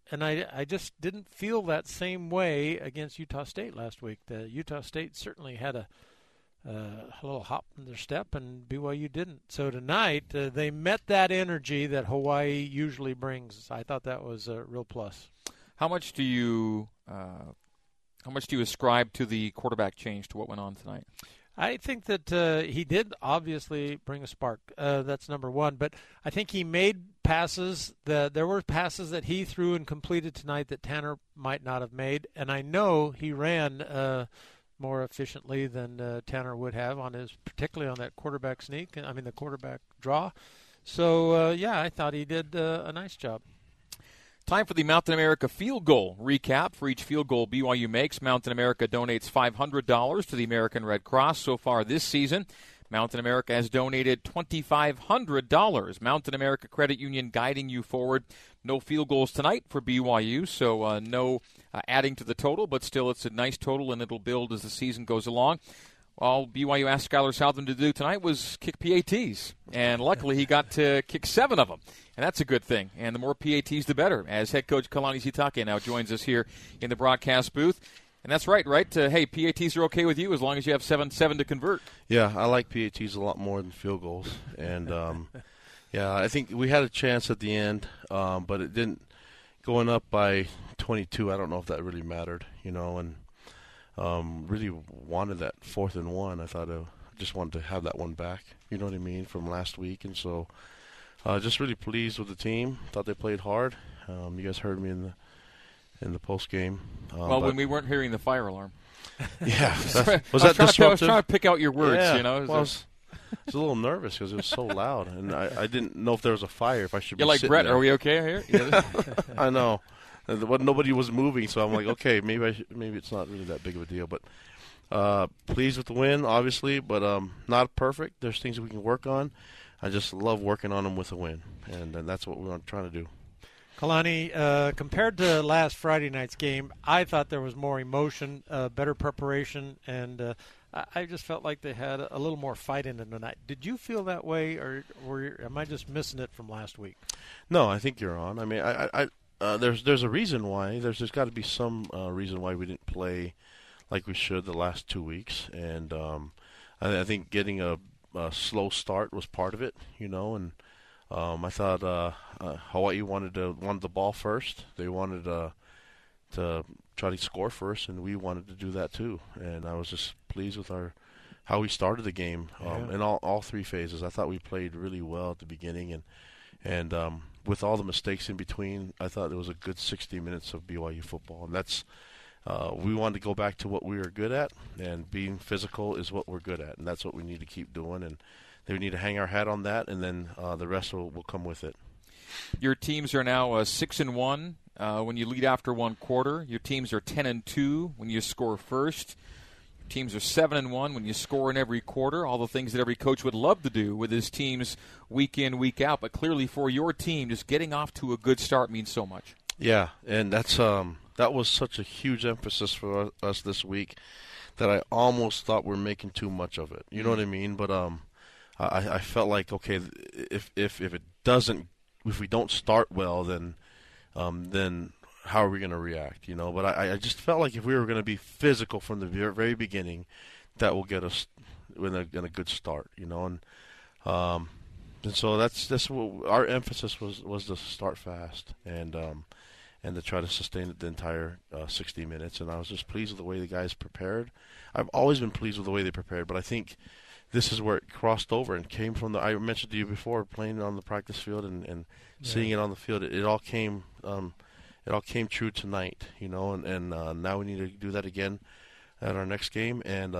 And I just didn't feel that same way against Utah State last week. The Utah State certainly had a little hop in their step, and BYU didn't. So tonight, they met that energy that Hawaii usually brings. I thought that was a real plus. How much do you ascribe to the quarterback change, to what went on tonight? I think that he did obviously bring a spark. That's number one. But I think he made passes. There were passes that he threw and completed tonight that Tanner might not have made. And I know he ran more efficiently than Tanner would have particularly on that quarterback sneak. I mean, the quarterback draw. So, I thought he did a nice job. Time for the Mountain America field goal recap. For each field goal BYU makes, Mountain America donates $500 to the American Red Cross. So far this season, Mountain America has donated $2,500. Mountain America Credit Union guiding you forward. No field goals tonight for BYU, so no adding to the total, but still it's a nice total, and it'll build as the season goes along. All BYU asked Skylar Southern to do tonight was kick PATs, and luckily he got to kick 7 of them, and that's a good thing. And the more PATs, the better, as head coach Kalani Sitake now joins us here in the broadcast booth. And that's right? Hey, PATs are okay with you as long as you have 7 to convert. Yeah, I like PATs a lot more than field goals. And, I think we had a chance at the end, but it didn't. Going up by 22, I don't know if that really mattered, and really wanted that 4th and 1. I thought just wanted to have that one back, you know what I mean, from last week. And so just really pleased with the team. Thought they played hard. You guys heard me in the post game. Well, when we weren't hearing the fire alarm. Yeah. Was that disruptive? I was trying to pick out your words, yeah, you know. I was a little nervous because it was so loud, and I didn't know if there was a fire, if I should be like, Brett, there. Are we okay here? Yeah. I know. Nobody was moving, so I'm like, okay, maybe it's not really that big of a deal. But pleased with the win, obviously, but not perfect. There's things that we can work on. I just love working on them with a win, and that's what we're trying to do. Kalani, compared to last Friday night's game, I thought there was more emotion, better preparation, and I just felt like they had a little more fight in them tonight. Did you feel that way, or am I just missing it from last week? No, I think you're on. I mean, there's a reason why. There's got to be some reason why we didn't play like we should the last 2 weeks, and I think getting a slow start was part of it, you know, and I thought Hawaii wanted the ball first. They wanted to try to score first, and we wanted to do that too. And I was just pleased with how we started the game in all three phases. I thought we played really well at the beginning, and with all the mistakes in between, I thought it was a good 60 minutes of BYU football. And that's we wanted to go back to what we were good at, and being physical is what we're good at, and that's what we need to keep doing. And we need to hang our hat on that, and then the rest will come with it. Your teams are now 6-1 when you lead after one quarter. Your teams are 10-2 when you score first. Your teams are 7-1 when you score in every quarter. All the things that every coach would love to do with his teams week in, week out. But clearly, for your team, just getting off to a good start means so much. Yeah, and that's that was such a huge emphasis for us this week that I almost thought we're making too much of it. You know what I mean? But I felt like, okay, if it doesn't, if we don't start well, then how are we going to react? You know, but I just felt like if we were going to be physical from the very beginning, that will get us in a good start. You know, and so that's what our emphasis was to start fast and to try to sustain it the entire 60 minutes. And I was just pleased with the way the guys prepared. I've always been pleased with the way they prepared, but I think this is where it crossed over and came from I mentioned to you before, playing on the practice field and seeing it on the field. It all came true tonight, you know. And now we need to do that again at our next game. And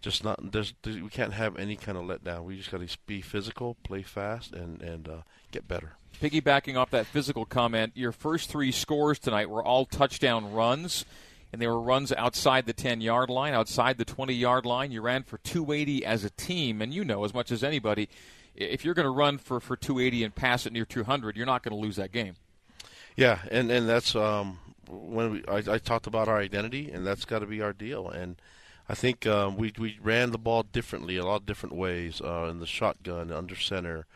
just not we can't have any kind of letdown. We just got to be physical, play fast, and get better. Piggybacking off that physical comment, your first three scores tonight were all touchdown runs. And there were runs outside the 10-yard line, outside the 20-yard line. You ran for 280 as a team, and you know as much as anybody, if you're going to run for 280 and pass it near 200, you're not going to lose that game. Yeah, and that's when I talked about our identity, and that's got to be our deal. And I think we ran the ball differently, a lot of different ways, in the shotgun, under center,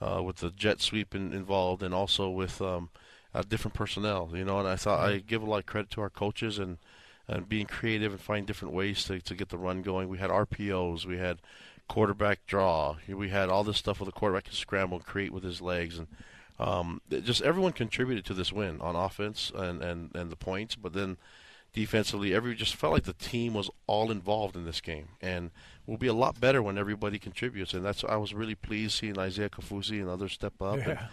with the jet sweep involved, and also with different personnel, you know, and I thought I give a lot of credit to our coaches and being creative and find different ways to get the run going. We had RPOs, we had quarterback draw, we had all this stuff with the quarterback to scramble and create with his legs, and just everyone contributed to this win on offense and the points, but then defensively, just felt like the team was all involved in this game, and will be a lot better when everybody contributes, and I was really pleased seeing Isaiah Kaufusi and others step up. Yeah.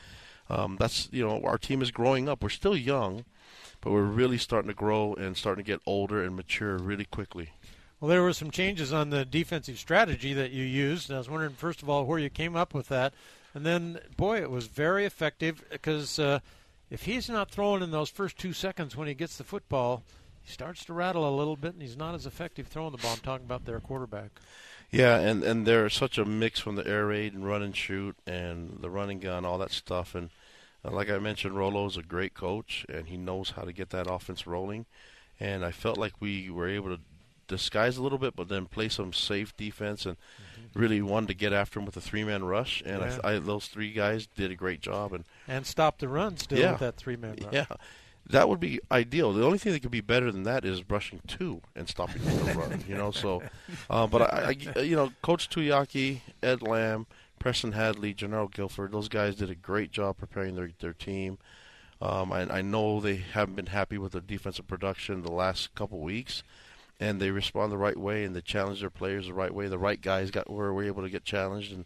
That's, you know, our team is growing up. We're still young, but we're really starting to grow and starting to get older and mature really quickly. Well, there were some changes on the defensive strategy that you used, and I was wondering, first of all, where you came up with that. And then, boy, it was very effective because if he's not throwing in those first 2 seconds when he gets the football, he starts to rattle a little bit, and he's not as effective throwing the ball. I'm talking about their quarterback. Yeah, and they're such a mix from the air raid and run and shoot and the running gun, all that stuff. And like I mentioned, Rolo's a great coach, and he knows how to get that offense rolling. And I felt like we were able to disguise a little bit, but then play some safe defense and really wanted to get after him with a three-man rush. And those three guys did a great job. And stopped the run still with that three-man rush. Yeah. That would be ideal. The only thing that could be better than that is rushing two and stopping the run, you know. So, but I, you know, Coach Tuiaki, Ed Lamb, Preston Hadley, General Guilford, those guys did a great job preparing their team. I know they haven't been happy with their defensive production the last couple weeks, and they respond the right way, and they challenge their players the right way. The right guys were able to get challenged, and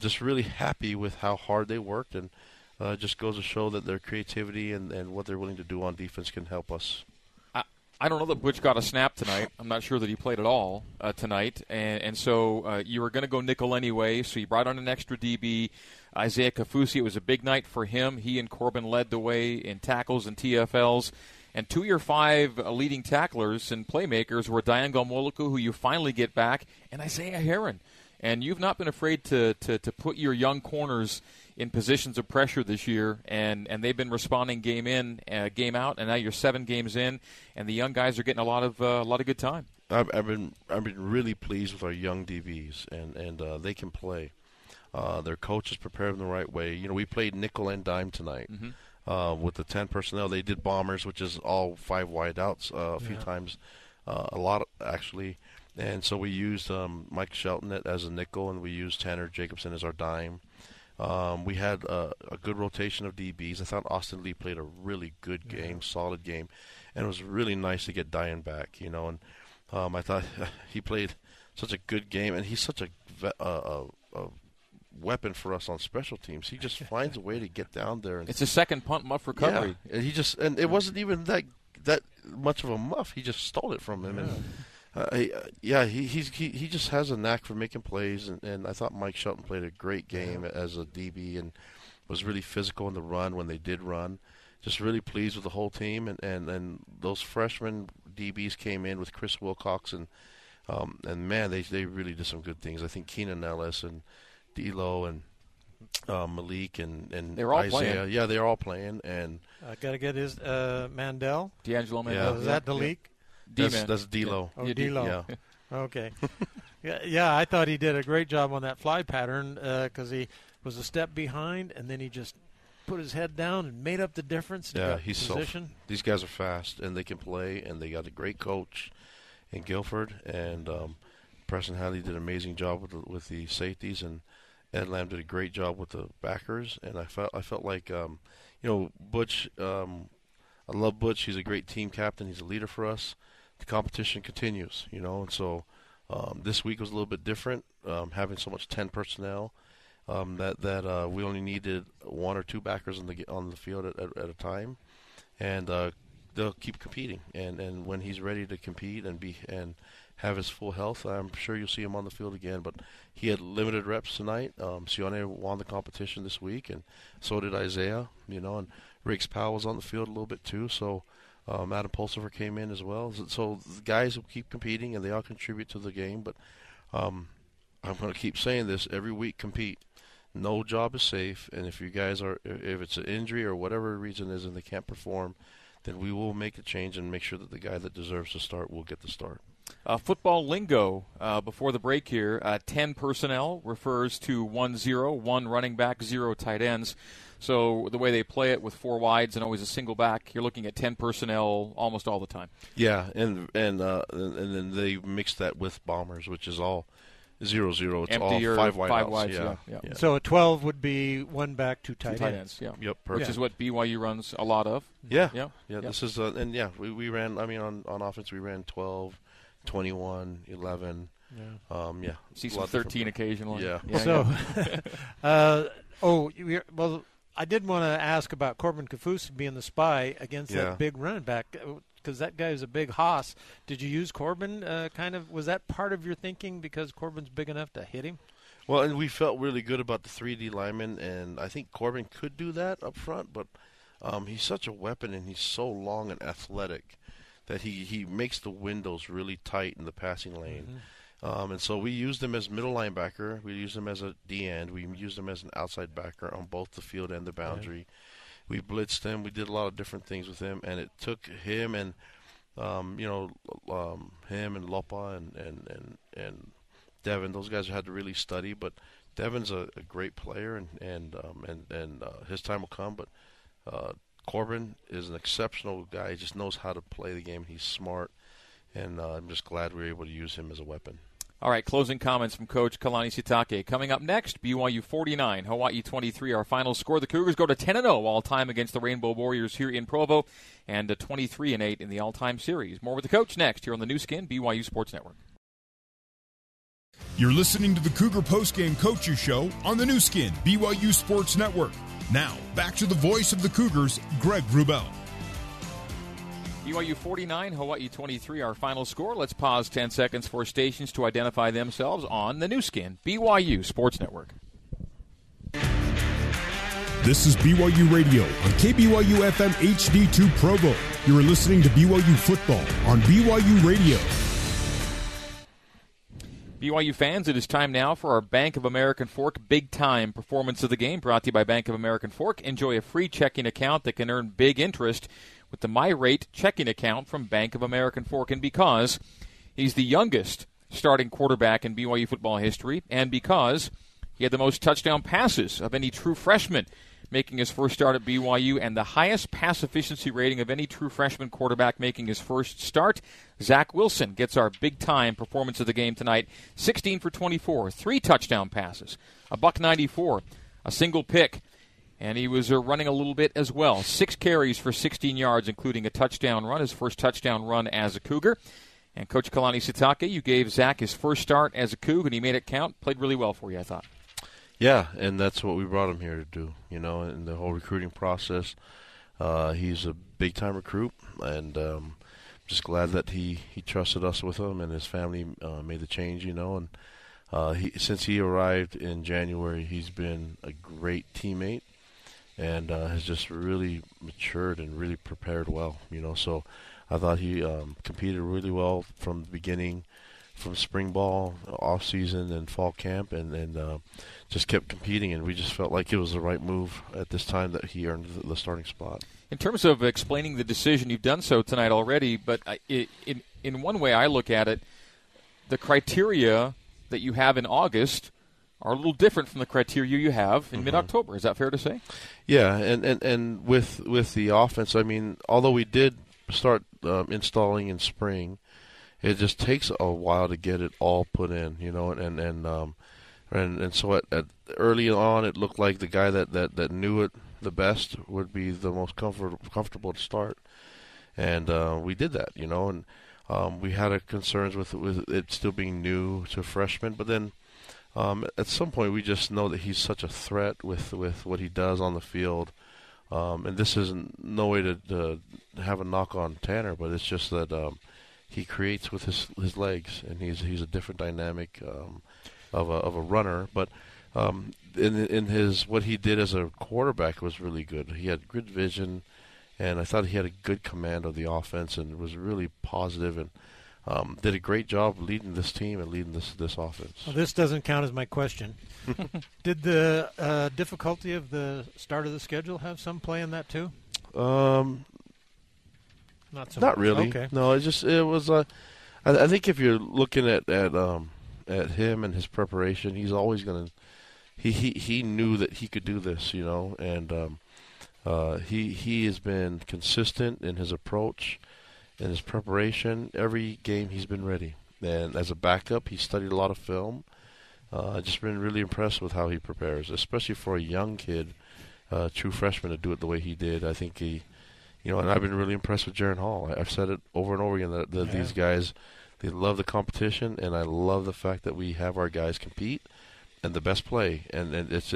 just really happy with how hard they worked, and just goes to show that their creativity and what they're willing to do on defense can help us. I don't know that Butch got a snap tonight. I'm not sure that he played at all tonight. And so you were going to go nickel anyway, so you brought on an extra DB. Isaiah Kaufusi, it was a big night for him. He and Corbin led the way in tackles and TFLs. And two of your five leading tacklers and playmakers were Diane Gomoloku, who you finally get back, and Isaiah Heron. And you've not been afraid to put your young corners in positions of pressure this year, and they've been responding game in, game out, and now you're 7 games in, and the young guys are getting a lot of good time. I've been really pleased with our young DBs, and they can play. Their coaches prepare them the right way. You know, we played nickel and dime tonight with the 10 personnel. They did bombers, which is all 5 wideouts a few times, a lot actually. And so we used Mike Shelton as a nickel, and we used Tanner Jacobson as our dime. We had a good rotation of DBs. I thought Austin Lee played a really good game, solid game, and it was really nice to get Diane back, you know. And I thought he played such a good game, and he's such a weapon for us on special teams. He just finds a way to get down there. And it's his second punt muff recovery. Yeah, and it wasn't even that much of a muff. He just stole it from him. Yeah. And, he just has a knack for making plays, and I thought Mike Shelton played a great game as a DB and was really physical in the run when they did run. Just really pleased with the whole team, and those freshman DBs came in with Chris Wilcox, and man, they really did some good things. I think Keenan Ellis and D'Lo and Malik and they're all Isaiah. Playing. Yeah, they're all playing. And I got to get his Mandell. D'Angelo Mandell. Yeah. Is that the leak? That's D'Lo. Yeah. Oh, D'Lo. Yeah. Okay. Yeah, I thought he did a great job on that fly pattern because he was a step behind, and then he just put his head down and made up the difference. Yeah, he's position. These guys are fast, and they can play, and they got a great coach in Guilford, and Preston Hadley did an amazing job with the safeties, and Ed Lamb did a great job with the backers, and I felt like, you know, Butch, I love Butch. He's a great team captain. He's a leader for us. The competition continues, you know, and so this week was a little bit different, having so much 10 personnel that we only needed 1 or 2 backers on the field at a time, and they'll keep competing. And when he's ready to compete and have his full health, I'm sure you'll see him on the field again. But he had limited reps tonight. Sione won the competition this week, and so did Isaiah, you know, and Riggs Powell was on the field a little bit too, so Adam Pulsifer came in as well. So the guys will keep competing, and they all contribute to the game. But I'm going to keep saying this every week: compete. No job is safe, and if you guys are, if it's an injury or whatever reason is, and they can't perform, then we will make a change and make sure that the guy that deserves to start will get the start. Football lingo before the break here. 10 personnel refers to 1-0, 1 running back, 0 tight ends. So the way they play it with 4 wides and always a single back, you're looking at 10 personnel almost all the time. Yeah, and then they mix that with bombers, which is all 0-0. It's empty all 5 wideouts. 5 wides, yeah. So a 12 would be 1 back, 2 tight ends. Yeah. Yep, perfect. Which is what BYU runs a lot of. Yeah. This is we ran. I mean, on offense we ran 12. 21, 11, see some 13 occasionally. Yeah. So, I did want to ask about Corbin Kaufusi being the spy against that big running back, because that guy is a big hoss. Did you use Corbin? Was that part of your thinking because Corbin's big enough to hit him? Well, and we felt really good about the 3D lineman, and I think Corbin could do that up front, but he's such a weapon, and he's so long and athletic that he makes the windows really tight in the passing lane. And so we used him as middle linebacker. We used him as a D-end. We used him as an outside backer on both the field and the boundary. We blitzed him. We did a lot of different things with him, and it took him and, him and Lopa and Devin. Those guys had to really study, but Devin's a great player, and his time will come, but Corbin is an exceptional guy. He just knows how to play the game. He's smart, and I'm just glad we were able to use him as a weapon. All right, closing comments from Coach Kalani Sitake. Coming up next, BYU 49, Hawaii 23, our final score. The Cougars go to 10-0 all-time against the Rainbow Warriors here in Provo, and 23-8 in the all-time series. More with the coach next here on the new skin, BYU Sports Network. You're listening to the Cougar Postgame Coaches Show on the new skin, BYU Sports Network. Now, back to the voice of the Cougars, Greg Wrubel. BYU 49, Hawaii 23, our final score. Let's pause 10 seconds for stations to identify themselves on the new skin, BYU Sports Network. This is BYU Radio on KBYU FM HD2 Provo. You are listening to BYU Football on BYU Radio. BYU fans, it is time now for our Bank of American Fork Big Time Performance of the Game, brought to you by Bank of American Fork. Enjoy a free checking account that can earn big interest with the MyRate checking account from Bank of American Fork. And because he's the youngest starting quarterback in BYU football history, and because he had the most touchdown passes of any true freshman making his first start at BYU, and the highest pass efficiency rating of any true freshman quarterback making his first start, Zach Wilson gets our big-time performance of the game tonight. 16 for 24, 3 touchdown passes, $194, a single pick, and he was running a little bit as well. 6 carries for 16 yards, including a touchdown run, his first touchdown run as a Cougar. And Coach Kalani Sitake, you gave Zach his first start as a Cougar, and he made it count. Played really well for you, I thought. Yeah, and that's what we brought him here to do, you know, in the whole recruiting process. He's a big-time recruit, and just glad that he trusted us with him, and his family made the change, you know. And since he arrived in January, he's been a great teammate. And has just really matured and really prepared well, you know. So I thought he competed really well from the beginning, from spring ball, off season, and fall camp, and just kept competing. And we just felt like it was the right move at this time that he earned the starting spot. In terms of explaining the decision, you've done so tonight already, but in one way I look at it, the criteria that you have in August are a little different from the criteria you have in mid-October. Is that fair to say? Yeah, and with the offense, I mean, although we did start installing in spring, it just takes a while to get it all put in, you know, and so at early on it looked like the guy that knew it the best would be the most comfortable to start, and we did that, you know, and we had concerns with it still being new to freshmen, but then at some point, we just know that he's such a threat with what he does on the field. And this is no way to have a knock on Tanner, but it's just that he creates with his legs, and he's a different dynamic of a runner. But in his what he did as a quarterback was really good. He had good vision, and I thought he had a good command of the offense and was really positive and did a great job leading this team and leading this offense. Well, this doesn't count as my question. Did the difficulty of the start of the schedule have some play in that too? Not really. Okay. No, it was. I think if you're looking at him and his preparation, he's always going to. He knew that he could do this, you know, and he has been consistent in his approach. In his preparation, every game he's been ready. And as a backup, he studied a lot of film. I've just been really impressed with how he prepares, especially for a young kid, true freshman, to do it the way he did. I think he, you know, and I've been really impressed with Jaron Hall. I've said it over and over again that yeah. These guys, they love the competition, and I love the fact that we have our guys compete and the best play. And it's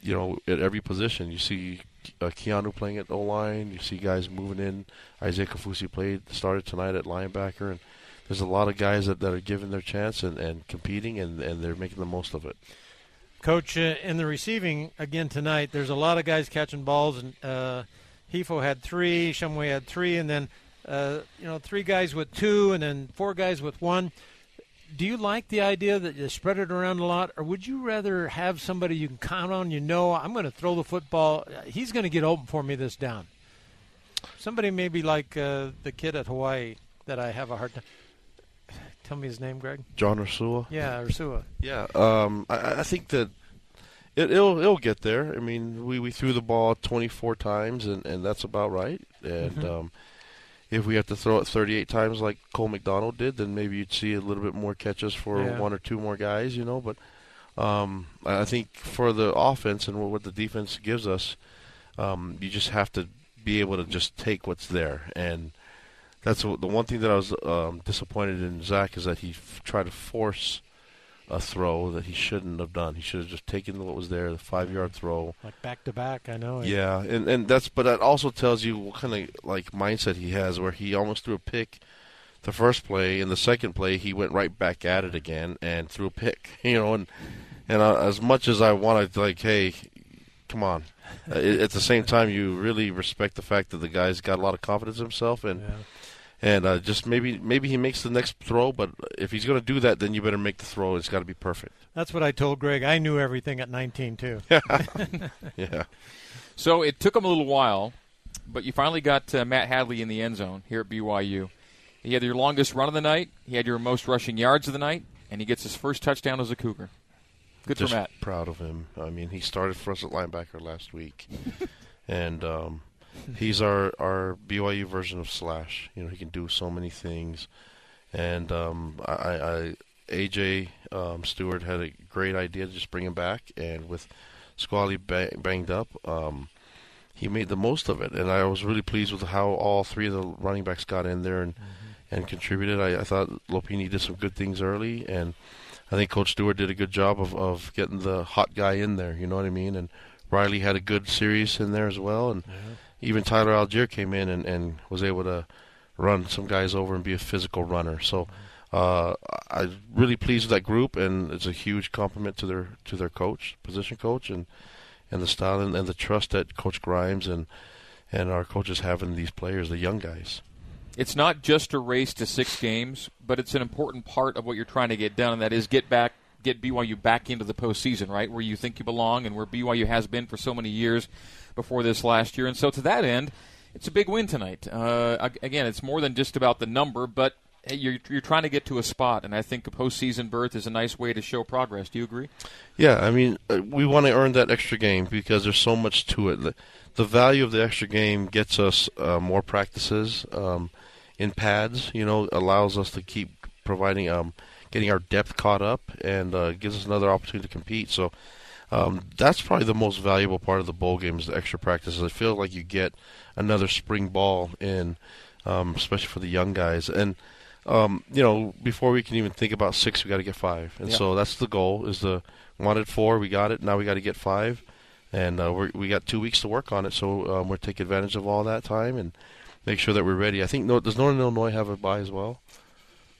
you know, at every position you see Keanu playing at O-line. You see guys moving in. Isaiah Kaufusi started tonight at linebacker, and there's a lot of guys that are given their chance and competing, and they're making the most of it. Coach, in the receiving again tonight, there's a lot of guys catching balls, and Hifo had 3, Shumway had 3, and then 3 guys with 2, and then 4 guys with 1. Do you like the idea that you spread it around a lot, or would you rather have somebody you can count on, you know, I'm going to throw the football, he's going to get open for me this down? Somebody maybe like the kid at Hawaii that I have a hard time. Tell me his name, Greg. John Ursua. Yeah, Ursua. Yeah, I think that it'll get there. I mean, we threw the ball 24 times, and that's about right. And if we have to throw it 38 times like Cole McDonald did, then maybe you'd see a little bit more catches for one or two more guys, you know. But I think for the offense and what the defense gives us, you just have to be able to just take what's there. And that's the one thing that I was disappointed in Zach, is that he tried to force a throw that he shouldn't have done. He should have just taken what was there, the 5-yard throw. Like back-to-back, I know. Yeah, and that's, but that also tells you what kind of, like, mindset he has, where he almost threw a pick the first play, and the second play he went right back at it again and threw a pick, you know. And as much as I wanted, like, hey, come on. At the same time, you really respect the fact that the guy's got a lot of confidence in himself, and just maybe he makes the next throw, but if he's going to do that, then you better make the throw. It's got to be perfect. That's what I told Greg. I knew everything at 19, too. Yeah. So it took him a little while, but you finally got Matt Hadley in the end zone here at BYU. He had your longest run of the night. He had your most rushing yards of the night, and he gets his first touchdown as a Cougar. Good for Matt. Just proud of him. I mean, he started for us at linebacker last week, and he's our BYU version of Slash. You know, he can do so many things. And AJ Stewart had a great idea to just bring him back, and with Squally banged up, he made the most of it. And I was really pleased with how all three of the running backs got in there and contributed. I thought Lopini did some good things early, and I think Coach Stewart did a good job of getting the hot guy in there, you know what I mean? And Riley had a good series in there as well, and even Tyler Allgeier came in and was able to run some guys over and be a physical runner. So I'm really pleased with that group, and it's a huge compliment to their coach, position coach, and the style and the trust that Coach Grimes and our coaches have in these players, the young guys. It's not just a race to 6 games, but it's an important part of what you're trying to get done, and that is get BYU back into the postseason, right, where you think you belong and where BYU has been for so many years before this last year. And so to that end, it's a big win tonight. Again, it's more than just about the number, but you're trying to get to a spot, and I think a postseason berth is a nice way to show progress. Do you agree? Yeah, I mean, we want to earn that extra game because there's so much to it. The value of the extra game gets us more practices, in pads, you know, allows us to keep providing, getting our depth caught up, and gives us another opportunity to compete. So that's probably the most valuable part of the bowl game is the extra practices. I feel like you get another spring ball in, especially for the young guys. And, you know, before we can even think about 6, we got to get 5. And so that's the goal, is the wanted 4, we got it, now we got to get 5. And we got 2 weeks to work on it, so we're taking advantage of all that time and make sure that we're ready. I think does Northern Illinois have a bye as well?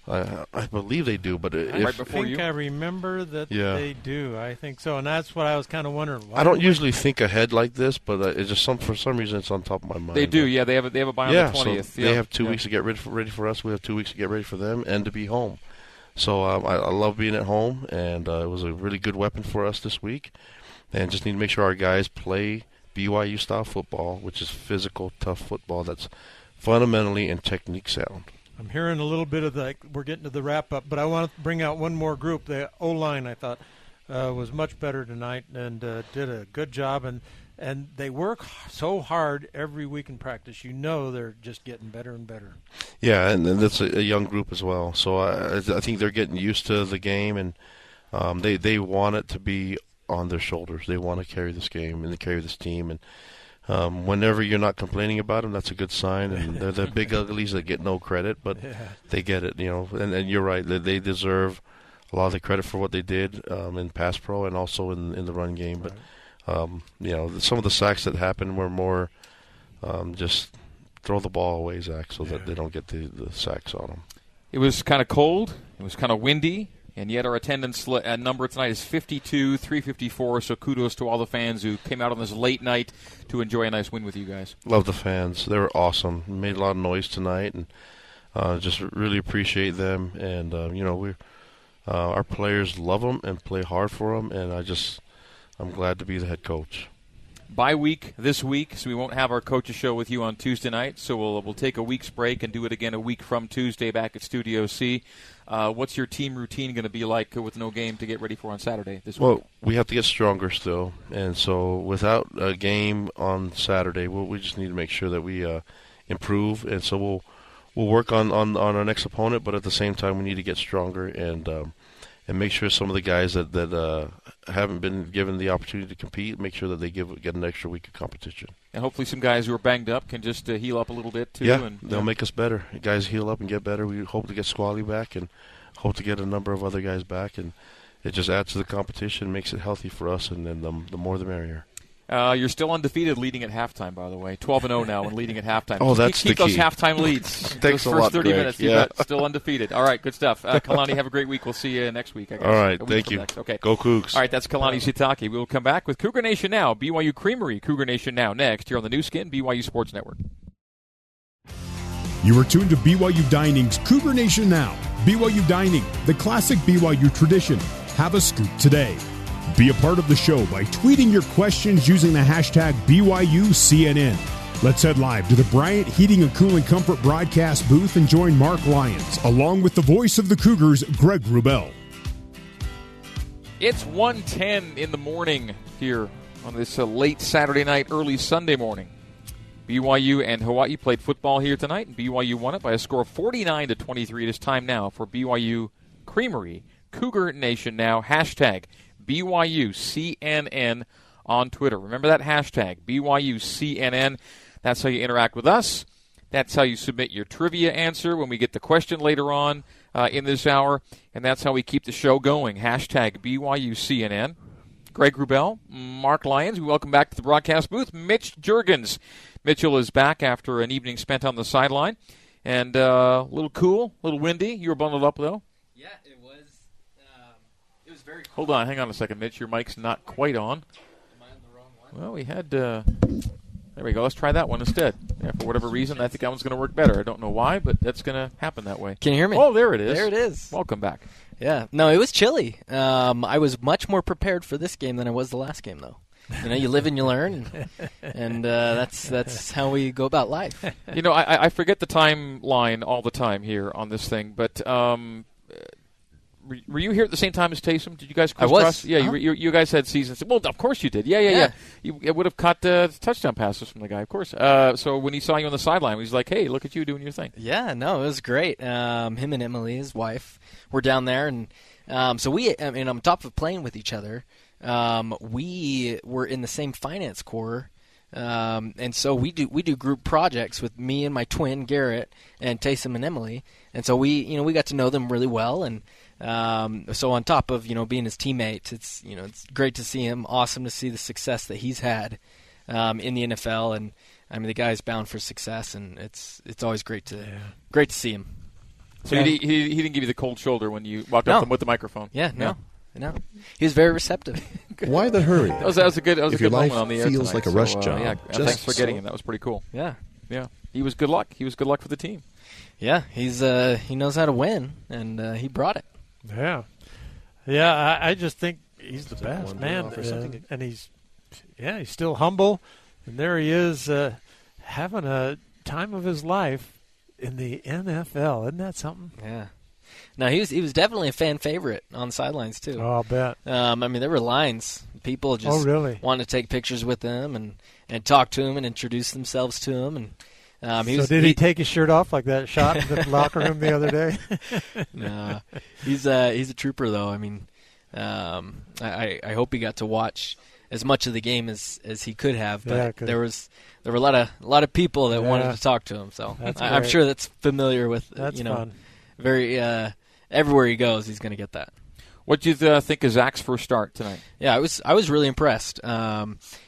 I believe they do, but I remember that they do. I think so, and that's what I was kind of wondering. I don't usually think ahead like this, but it's just for some reason it's on top of my mind. They do, yeah. They have a bye on the 20th. So they have 2 weeks to get ready for us. We have 2 weeks to get ready for them and to be home. So I love being at home, and it was a really good weapon for us this week. And just need to make sure our guys play BYU style football, which is physical, tough football that's fundamentally and technique sound. I'm hearing a little bit of we're getting to the wrap up, but I want to bring out one more group. The O line, I thought, was much better tonight and did a good job. And they work so hard every week in practice. You know they're just getting better and better. Yeah, and that's a young group as well. So I think they're getting used to the game, and they want it to be on their shoulders. They want to carry this game and they carry this team. And whenever you're not complaining about them, that's a good sign. And they're the big uglies that get no credit, but they get it, you know. And you're right, they deserve a lot of the credit for what they did in pass pro and also in the run game. But, you know, some of the sacks that happened were more just throw the ball away, Zach, so that they don't get the sacks on them. It was kind of cold. It was kind of windy. And yet our attendance number tonight is 52, 354, so kudos to all the fans who came out on this late night to enjoy a nice win with you guys. Love the fans. They were awesome. Made a lot of noise tonight, and just really appreciate them. And, you know, our players love them and play hard for them, and I'm glad to be the head coach. Bye week this week, so we won't have our coaches show with you on Tuesday night. So we'll take a week's break and do it again a week from Tuesday back at Studio C. What's your team routine going to be like with no game to get ready for on Saturday this week? Well, we have to get stronger still, and so without a game on Saturday, we just need to make sure that we improve. And so we'll we'll work on our next opponent, but at the same time we need to get stronger and make sure some of the guys that haven't been given the opportunity to compete, make sure that they get an extra week of competition. And hopefully some guys who are banged up can just heal up a little bit too. Yeah, and they'll make us better. Guys heal up and get better. We hope to get Squally back and hope to get a number of other guys back. And it just adds to the competition, makes it healthy for us, and then the more the merrier. You're still undefeated leading at halftime, by the way. 12-0 now and leading at halftime. Oh, that's the key. Keep those halftime leads. Thanks a lot, Greg. First 30 minutes, yeah. Still undefeated. All right, good stuff. Kalani, have a great week. We'll see you next week, I guess. All right, thank you. Okay. Go Cougs. All right, that's Kalani Sitake. We'll come back with Cougar Nation Now, BYU Creamery, Cougar Nation Now, next here on the new skin, BYU Sports Network. You are tuned to BYU Dining's Cougar Nation Now. BYU Dining, the classic BYU tradition. Have a scoop today. Be a part of the show by tweeting your questions using the hashtag BYUCNN. Let's head live to the Bryant Heating and Cooling Comfort broadcast booth and join Mark Lyons, along with the voice of the Cougars, Greg Wrubel. It's 1:10 in the morning here on this late Saturday night, early Sunday morning. BYU and Hawaii played football here tonight, and BYU won it by a score of 49-23. It is time now for BYU Creamery, Cougar Nation Now, hashtag BYUCNN on Twitter. Remember that hashtag, BYUCNN. That's how you interact with us. That's how you submit your trivia answer when we get the question later on in this hour. And that's how we keep the show going. Hashtag BYUCNN. Greg Wrubel, Mark Lyons. We welcome back to the broadcast booth Mitch Juergens. Mitchell is back after an evening spent on the sideline. And a little cool, a little windy. You were bundled up, though. Yeah, it was. Hold on, hang on a second, Mitch. Your mic's not quite on. Am I on the wrong one? Well, we had... there we go. Let's try that one instead. Yeah, for whatever reason, I think that one's going to work better. I don't know why, but that's going to happen that way. Can you hear me? Oh, there it is. There it is. Welcome back. Yeah. No, it was chilly. I was much more prepared for this game than I was the last game, though. You know, you live and you learn, and that's how we go about life. You know, I forget the timeline all the time here on this thing, but... Were you here at the same time as Taysom? Did you guys cross? I was. Yeah, uh-huh. You guys had seasons. Well, of course you did. Yeah. You would have caught touchdown passes from the guy, of course. So when he saw you on the sideline, he's like, hey, look at you doing your thing. Yeah, no, it was great. Him and Emily, his wife, were down there. And so on top of playing with each other, we were in the same finance corps. And so we do group projects with me and my twin, Garrett, and Taysom and Emily. And so we got to know them really well. And so on top of, being his teammate, it's great to see him. Awesome to see the success that he's had in the NFL. And I mean, the guy's bound for success, and it's always great to see him. So he didn't give you the cold shoulder when you walked up to him with the microphone. Yeah, no. He was very receptive. Why the hurry? That was a good moment on the air. If your life feels like a rush job. Yeah, thanks for getting him. That was pretty cool. Yeah. He was good luck. He was good luck for the team. Yeah, he's he knows how to win, and he brought it. Yeah. I just think he's the best man, and he's still humble, and there he is having a time of his life in the NFL. Isn't that something? Yeah. No, he was definitely a fan favorite on the sidelines too. Oh, I'll bet. I mean, there were lines. People just wanted to take pictures with him and talk to him and introduce themselves to him and. Did he take his shirt off like that shot in the locker room the other day? No, he's a trooper though. I mean, I hope he got to watch as much of the game as he could have. But there were a lot of people that wanted to talk to him. So I'm sure that's familiar with fun. Very everywhere he goes, he's going to get that. What do you think of Zach's first start tonight? Yeah, I was really impressed.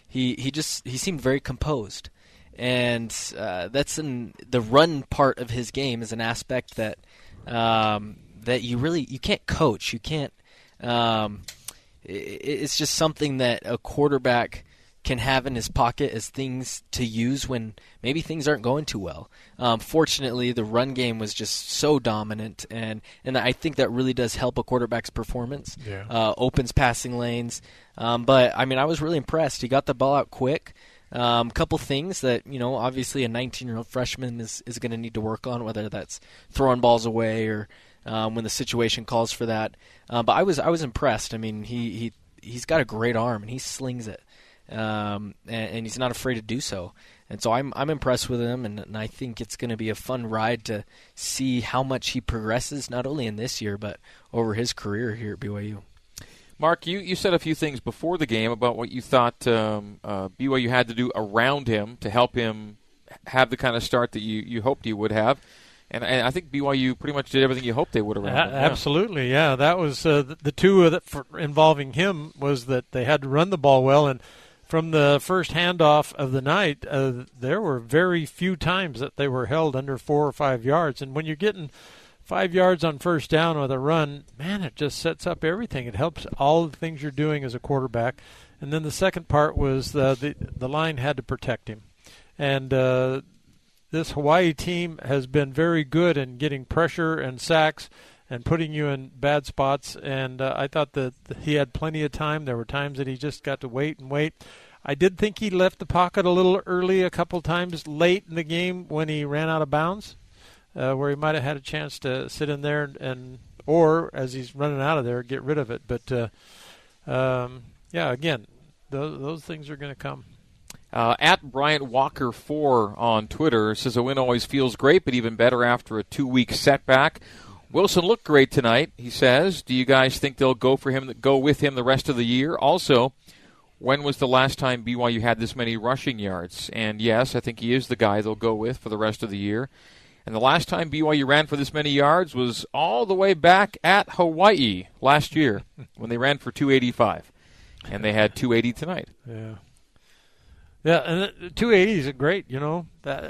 He seemed very composed. And that's the run part of his game is an aspect that that you can't coach. You can't. It's just something that a quarterback can have in his pocket as things to use when maybe things aren't going too well. Fortunately, the run game was just so dominant, and I think that really does help a quarterback's performance. Yeah. Opens passing lanes. But I mean, I was really impressed. He got the ball out quick. Couple things that, obviously a 19-year-old freshman is going to need to work on, whether that's throwing balls away or when the situation calls for that. But I was impressed. I mean, he's got a great arm, and he slings it, and he's not afraid to do so. And so I'm impressed with him, and I think it's going to be a fun ride to see how much he progresses, not only in this year, but over his career here at BYU. Mark, you said a few things before the game about what you thought BYU had to do around him to help him have the kind of start that you hoped he would have. And I think BYU pretty much did everything you hoped they would around him. Absolutely, yeah. That was the two that involving him was that they had to run the ball well. And from the first handoff of the night, there were very few times that they were held under 4 or 5 yards. And when you're getting 5 yards on first down with a run, man, it just sets up everything. It helps all the things you're doing as a quarterback. And then the second part was the line had to protect him. And this Hawaii team has been very good in getting pressure and sacks and putting you in bad spots, and I thought that he had plenty of time. There were times that he just got to wait and wait. I did think he left the pocket a little early a couple times late in the game when he ran out of bounds, where he might have had a chance to sit in there and or, as he's running out of there, get rid of it. But, yeah, again, those things are going to come. At Bryant Walker 4 on Twitter says a win always feels great, but even better after a 2-week setback. Wilson looked great tonight, he says. Do you guys think they'll go with him the rest of the year? Also, when was the last time BYU had this many rushing yards? And yes, I think he is the guy they'll go with for the rest of the year. And the last time BYU ran for this many yards was all the way back at Hawaii last year when they ran for 285. And they had 280 tonight. Yeah. Yeah, and 280 is great, you know.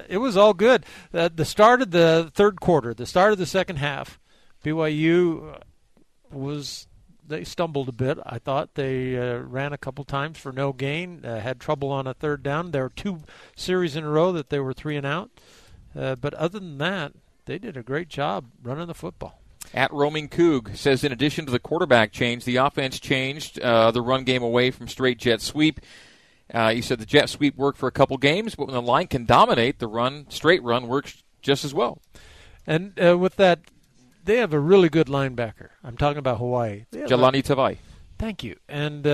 It was all good. The start of the third quarter, the start of the second half, BYU they stumbled a bit, I thought. They ran a couple times for no gain, had trouble on a third down. There were two series in a row that they were 3 and out. But other than that, they did a great job running the football. At Roaming Coug says, in addition to the quarterback change, the offense changed the run game away from straight jet sweep. He said the jet sweep worked for a couple games, but when the line can dominate, the straight run works just as well. And with that, they have a really good linebacker. I'm talking about Hawaii. Jelani Tavai. Thank you. And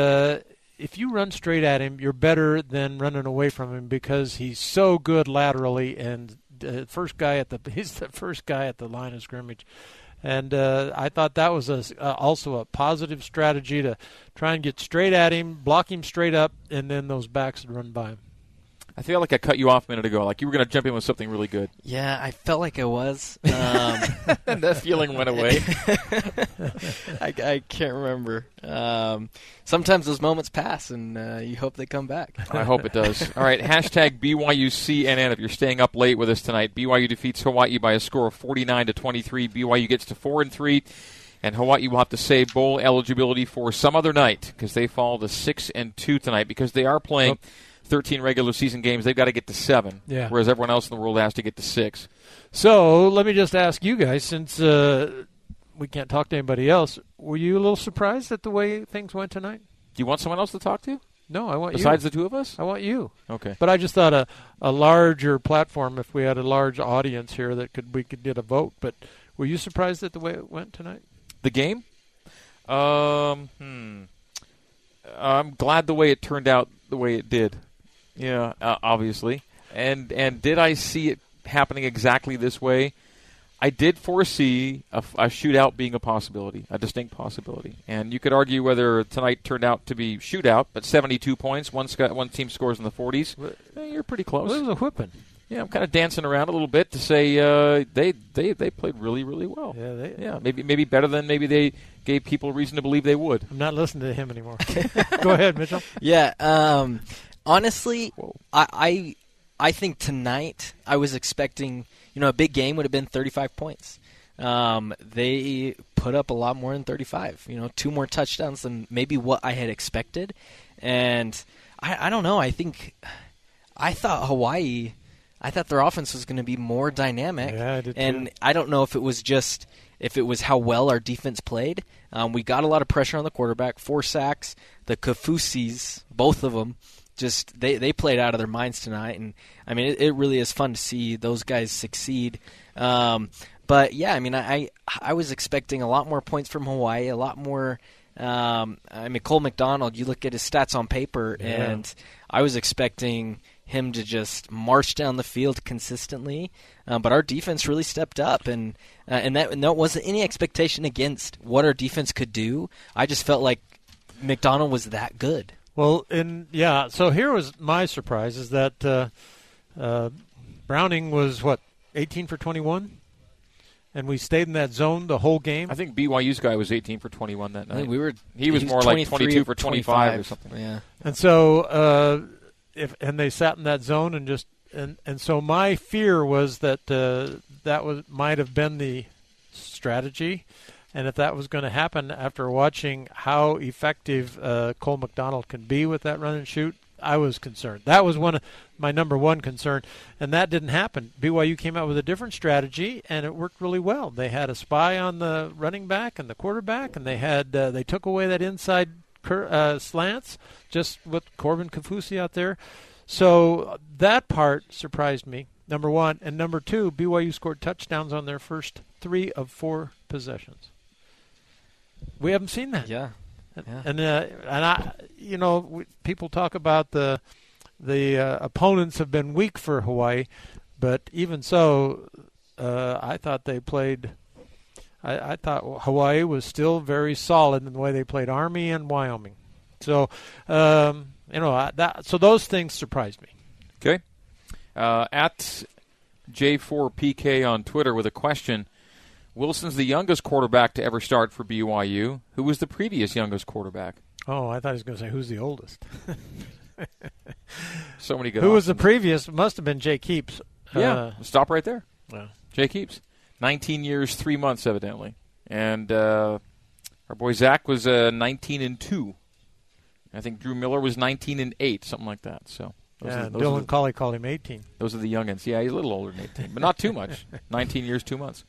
if you run straight at him, you're better than running away from him because he's so good laterally and he's the first guy at the line of scrimmage. And I thought that was also a positive strategy to try and get straight at him, block him straight up, and then those backs would run by him. I feel like I cut you off a minute ago. Like you were going to jump in with something really good. Yeah, I felt like I was. And that feeling went away. I can't remember. Sometimes those moments pass, and you hope they come back. I hope it does. All right, hashtag BYUCNN if you're staying up late with us tonight. BYU defeats Hawaii by a score of 49-23. BYU gets to 4-3, and Hawaii will have to save bowl eligibility for some other night because they fall to 6-2 tonight because they are playing 13 regular season games. They've got to get to 7, yeah, whereas everyone else in the world has to get to 6. So let me just ask you guys, since we can't talk to anybody else, were you a little surprised at the way things went tonight? Do you want someone else to talk to? No, I want you. Besides the two of us? I want you. Okay. But I just thought a larger platform, if we had a large audience here, that we could get a vote. But were you surprised at the way it went tonight? The game? I'm glad the way it turned out the way it did. Yeah, obviously. And did I see it happening exactly this way? I did foresee a shootout being a possibility, a distinct possibility. And you could argue whether tonight turned out to be shootout, but 72 points, one team scores in the 40s. You're pretty close. It was a whipping. Yeah, I'm kind of dancing around a little bit to say they played really, really well. Yeah, maybe better than maybe they gave people reason to believe they would. I'm not listening to him anymore. Go ahead, Mitchell. Yeah, honestly, I think tonight I was expecting, you know, a big game would have been 35 points. They put up a lot more than 35, you know, 2 more touchdowns than maybe what I had expected. And I don't know. I thought their offense was going to be more dynamic. Yeah, I did too. And I don't know if it was how well our defense played. We got a lot of pressure on the quarterback, 4 sacks. The Kaufusis, both of them, just they played out of their minds tonight. And, I mean, it really is fun to see those guys succeed. But, yeah, I mean, I was expecting a lot more points from Hawaii, a lot more. Cole McDonald, you look at his stats on paper, and I was expecting – him to just march down the field consistently. But our defense really stepped up, and that wasn't any expectation against what our defense could do. I just felt like McDonald was that good. Well, and yeah, so here was my surprise, is that Browning was, 18 for 21? And we stayed in that zone the whole game. I think BYU's guy was 18 for 21 that night. He was more like 22 for 25 or something. Yeah. And so they sat in that zone and just and so my fear was that might have been the strategy, and if that was going to happen after watching how effective Cole McDonald can be with that run and shoot, I was concerned. That was one of my number one concern, and that didn't happen. BYU came out with a different strategy, and it worked really well. They had a spy on the running back and the quarterback, and they had they took away that inside slants just with Corbin Kaufusi out there. So that part surprised me, number one. And number two, BYU scored touchdowns on their first 3 of 4 possessions. We haven't seen that. Yeah. Yeah. People talk about the opponents have been weak for Hawaii, but even so, I thought they played. I thought Hawaii was still very solid in the way they played Army and Wyoming. So, those things surprised me. Okay, at J4PK on Twitter with a question. Wilson's the youngest quarterback to ever start for BYU. Who was the previous youngest quarterback? Oh, I thought he was going to say, who's the oldest? So many good Who options. Was the previous? Must have been Jay Keeps. Yeah, stop right there. Yeah. Jay Keeps. 19 years, 3 months, evidently. And our boy Zach was 19-2. I think Drew Miller was 19-8, something like that. So. Dylan Collie called him 18. Those are the youngins. Yeah, he's a little older than 18, but not too much. 19 years, 2 months.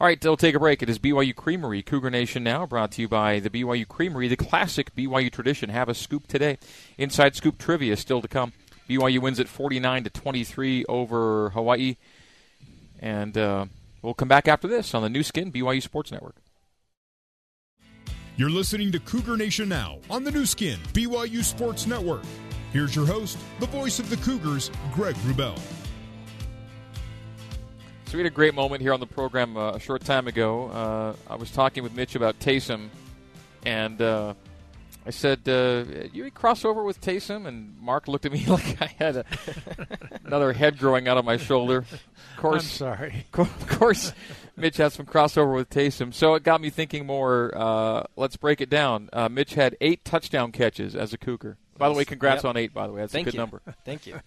All right, we'll take a break. It is BYU Creamery, Cougar Nation Now, brought to you by the BYU Creamery, the classic BYU tradition. Have a scoop today. Inside Scoop Trivia is still to come. BYU wins at 49-23 over Hawaii. And we'll come back after this on the new skin, BYU Sports Network. You're listening to Cougar Nation Now on the new skin, BYU Sports Network. Here's your host, the voice of the Cougars, Greg Wrubel. So we had a great moment here on the program a short time ago. I was talking with Mitch about Taysom, and I said, you cross over with Taysom? And Mark looked at me like I had another head growing out of my shoulder. Of course, Mitch had some crossover with Taysom. So it got me thinking more. Let's break it down. Mitch had 8 touchdown catches as a Cougar. By the way, congrats on 8, by the way. That's a good number. Thank you.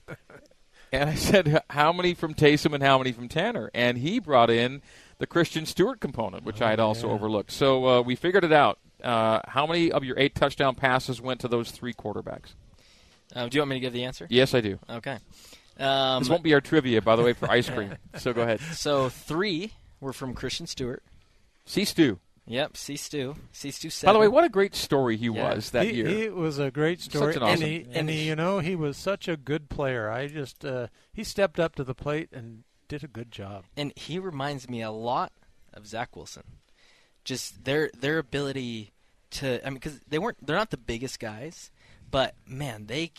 And I said, how many from Taysom and how many from Tanner? And he brought in the Christian Stewart component, which I had also overlooked. So we figured it out. How many of your 8 touchdown passes went to those 3 quarterbacks? Do you want me to give the answer? Yes, I do. Okay. This won't be our trivia, by the way, for ice cream. So go ahead. So 3 were from Christian Stewart. C-Stew. Yep, C. Stew. By the way, what a great story he was that year. He was a great story, he was such a good player. I just he stepped up to the plate and did a good job. And he reminds me a lot of Zach Wilson. Just their ability to, because they're not the biggest guys, but man, they've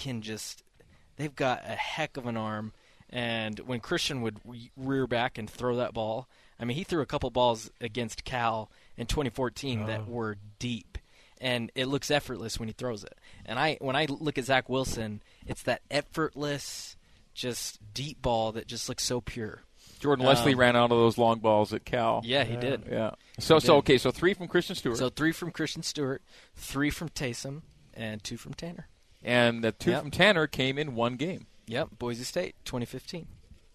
got a heck of an arm. And when Christian would rear back and throw that ball, he threw a couple balls against Cal in 2014 that were deep, and it looks effortless when he throws it. And when I look at Zach Wilson, it's that effortless, just deep ball that just looks so pure. Jordan Leslie ran out of those long balls at Cal. Yeah, he did. Yeah. So 3 from Christian Stewart. 3 from Taysom, and 2 from Tanner. And the 2 from Tanner came in one game. Yep, Boise State, 2015.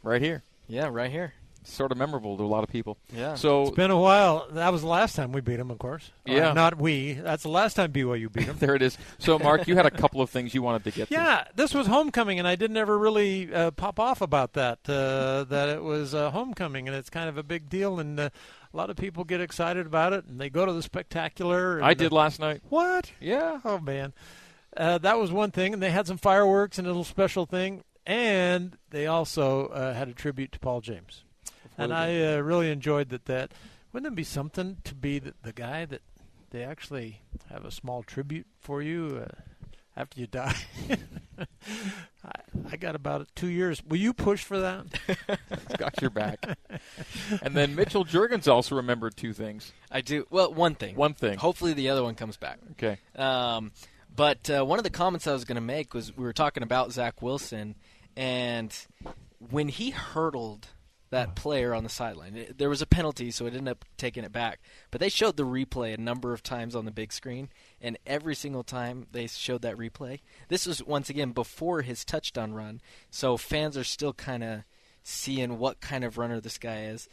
Right here. Yeah, right here. Sort of memorable to a lot of people. Yeah. So it's been a while. That was the last time we beat them, of course. Yeah. That's the last time BYU beat them. There it is. So, Mark, you had a couple of things you wanted to get to. Yeah, this was homecoming, and I didn't ever really pop off about that, that it was homecoming, and it's kind of a big deal, and a lot of people get excited about it, and they go to the spectacular. And I did last night. What? Yeah. Oh, man. That was one thing, and they had some fireworks and a little special thing, and they also had a tribute to Paul James. And I really enjoyed that. Wouldn't it be something to be the guy that they actually have a small tribute for you after you die? I, I got about 2 years. Will you push for that? Got your back. And then Mitchell Juergens also remembered two things. I do. Well, one thing. Hopefully the other one comes back. Okay. But one of the comments I was going to make was we were talking about Zach Wilson, and when he hurdled that player on the sideline, there was a penalty, so it ended up taking it back. But they showed the replay a number of times on the big screen, and every single time they showed that replay. This was, once again, before his touchdown run, so fans are still kind of seeing what kind of runner this guy is.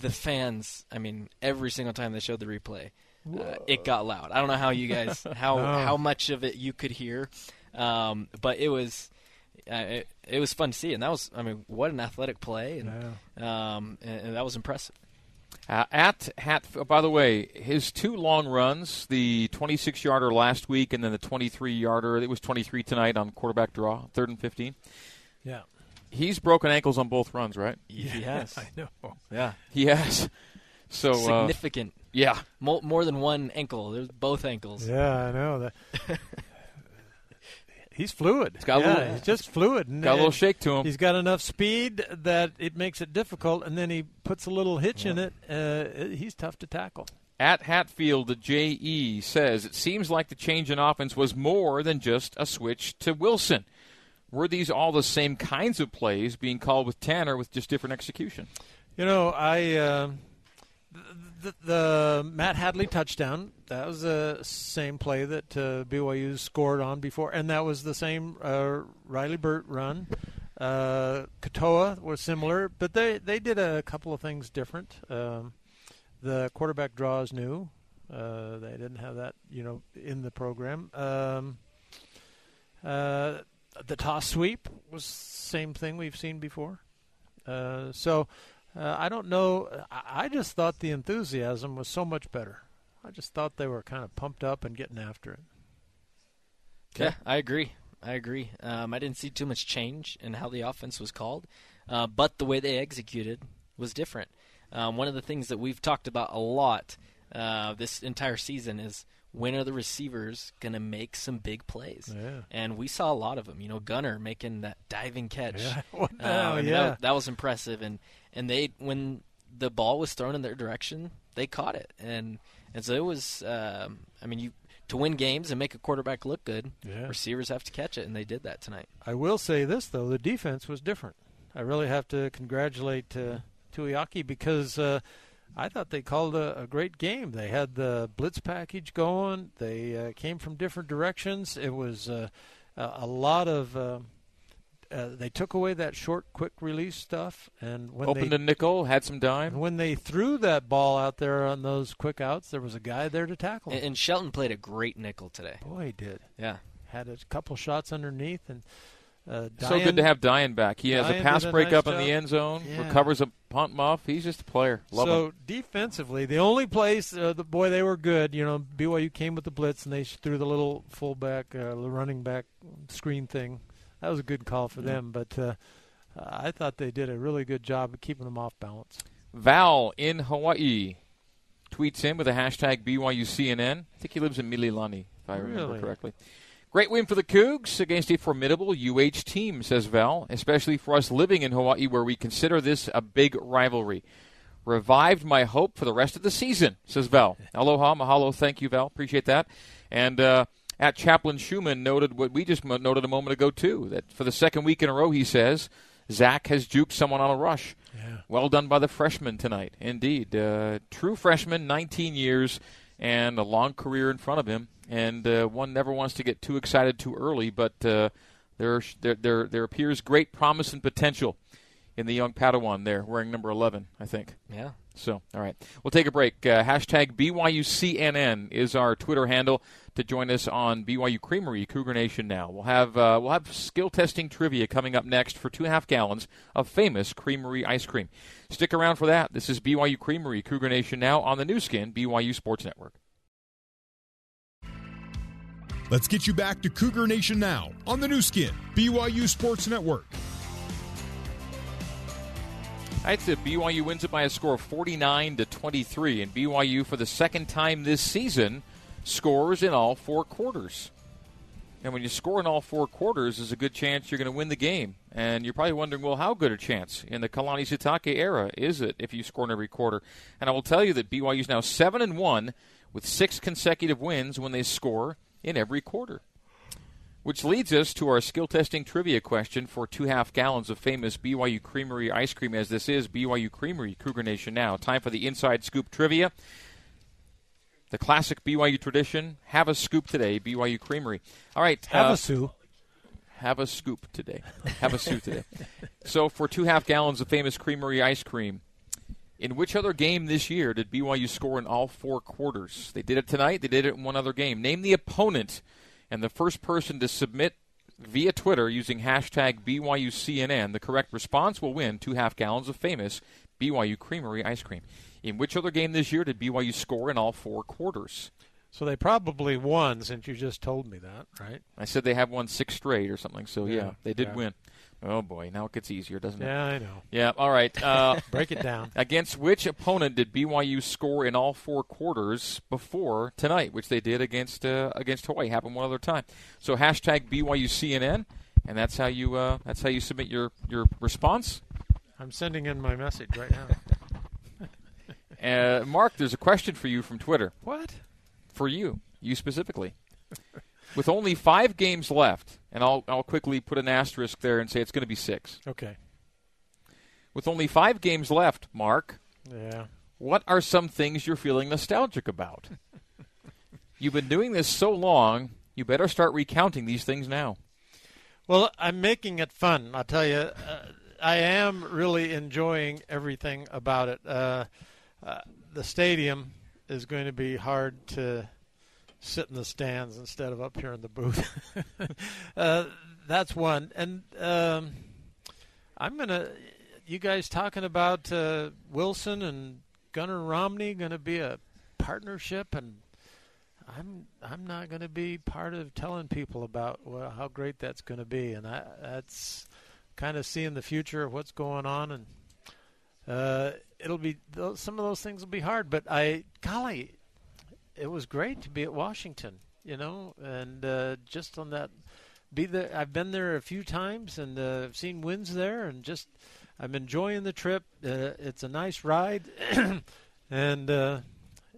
The fans, I mean, every single time they showed the replay, it got loud. I don't know how you guys, how much of it you could hear, but it was... It was fun to see, and that was, I mean, what an athletic play, and that was impressive. By the way, his two long runs, the 26-yarder last week and then the 23-yarder, it was 23 tonight on quarterback draw, 3rd and 15. Yeah. He's broken ankles on both runs, right? Yeah, he has. I know. Yeah. He has. So significant. Yeah. More than one ankle. There's both ankles. Yeah, I know. That. He's fluid. He's got a little, he's just fluid. And got a little shake to him. He's got enough speed that it makes it difficult, and then he puts a little hitch in it. He's tough to tackle. At Hatfield, the J.E. says, it seems like the change in offense was more than just a switch to Wilson. Were these all the same kinds of plays being called with Tanner with just different execution? You know, The Matt Hadley touchdown, that was the same play that BYU scored on before, and that was the same Riley Burt run. Katoa was similar, but they did a couple of things different. The quarterback draw is new. They didn't have that, in the program. The toss sweep was same thing we've seen before. I don't know. I just thought the enthusiasm was so much better. I just thought they were kind of pumped up and getting after it. Okay. Yeah, I agree. I didn't see too much change in how the offense was called, but the way they executed was different. One of the things that we've talked about a lot this entire season is when are the receivers going to make some big plays? Yeah. And we saw a lot of them. Gunner making that diving catch. Yeah. That was impressive. And they, when the ball was thrown in their direction, they caught it. And so it was, to win games and make a quarterback look good, Receivers have to catch it, and they did that tonight. I will say this, though. The defense was different. I really have to congratulate Tuiaki because I thought they called a great game. They had the blitz package going. They came from different directions. It was a lot of... they took away that short, quick release stuff, and when opened a nickel, had some dime. When they threw that ball out there on those quick outs, there was a guy there to tackle. And Shelton played a great nickel today. Boy, he did. Yeah, had a couple shots underneath, and so good to have Dyan back. He has a pass breakup in the end zone, recovers a punt muff. He's just a player. Love him. Defensively, the only place they were good. BYU came with the blitz, and they threw the little fullback, running back screen thing. That was a good call for them, but I thought they did a really good job of keeping them off balance. Val in Hawaii tweets in with the hashtag BYUCNN. I think he lives in Mililani, if I remember correctly. Great win for the Cougs against a formidable UH team, says Val, especially for us living in Hawaii where we consider this a big rivalry. Revived my hope for the rest of the season, says Val. Aloha, mahalo, thank you, Val. Appreciate that. And... at Chaplain Schumann noted what we just noted a moment ago, too, that for the second week in a row, he says, Zach has juked someone on a rush. Yeah. Well done by the freshman tonight. Indeed. True freshman, 19 years, and a long career in front of him. And one never wants to get too excited too early, but there appears great promise and potential in the young Padawan there, wearing number 11, I think. Yeah. So, all right. We'll take a break. Hashtag BYUCNN is our Twitter handle to join us on BYU Creamery, Cougar Nation Now. We'll have skill testing trivia coming up next for 2.5 gallons of famous Creamery ice cream. Stick around for that. This is BYU Creamery, Cougar Nation Now on the new skin, BYU Sports Network. Let's get you back to Cougar Nation Now on the new skin, BYU Sports Network. That's it. BYU wins it by a score of 49-23, and BYU for the second time this season scores in all four quarters. And when you score in all four quarters, there's a good chance you're going to win the game. And you're probably wondering, well, how good a chance in the Kalani Sitake era is it if you score in every quarter? And I will tell you that BYU is now 7-1 with 6 consecutive wins when they score in every quarter. Which leads us to our skill testing trivia question for 2.5 gallons of famous BYU Creamery ice cream, as this is BYU Creamery, Cougar Nation Now. Time for the Inside Scoop Trivia. The classic BYU tradition, have a scoop today, BYU Creamery. All right. Have a scoop today. Have a scoop today. So for 2.5 gallons of famous Creamery ice cream, in which other game this year did BYU score in all four quarters? They did it tonight. They did it in one other game. Name the opponent, and the first person to submit via Twitter using hashtag BYUCNN, the correct response will win 2.5 gallons of famous BYU Creamery ice cream. In which other game this year did BYU score in all four quarters? So they probably won, since you just told me that, right? I said they have won 6 straight or something, so yeah they did win. Oh, boy, now it gets easier, doesn't it? Yeah, I know. Yeah, all right. Break it down. Against which opponent did BYU score in all four quarters before tonight, which they did against Hawaii? Happened one other time. So hashtag BYUCNN, and that's how you submit your response. I'm sending in my message right now. Mark, there's a question for you from Twitter. What? For you. You specifically. With only 5 games left, and I'll quickly put an asterisk there and say it's going to be 6. Okay. With only 5 games left, Mark, what are some things you're feeling nostalgic about? You've been doing this so long, you better start recounting these things now. Well, I'm making it fun, I'll tell you. I am really enjoying everything about it. The stadium is going to be hard to sit in the stands instead of up here in the booth. That's one. And you guys talking about Wilson and Gunnar Romney going to be a partnership, and I'm not going to be part of telling people about how great that's going to be. And that's kind of seeing the future of what's going on, and it'll be some of those things will be hard. But it was great to be at Washington, and just on that, be there. I've been there a few times, and I've seen wins there, and just I'm enjoying the trip. It's a nice ride, and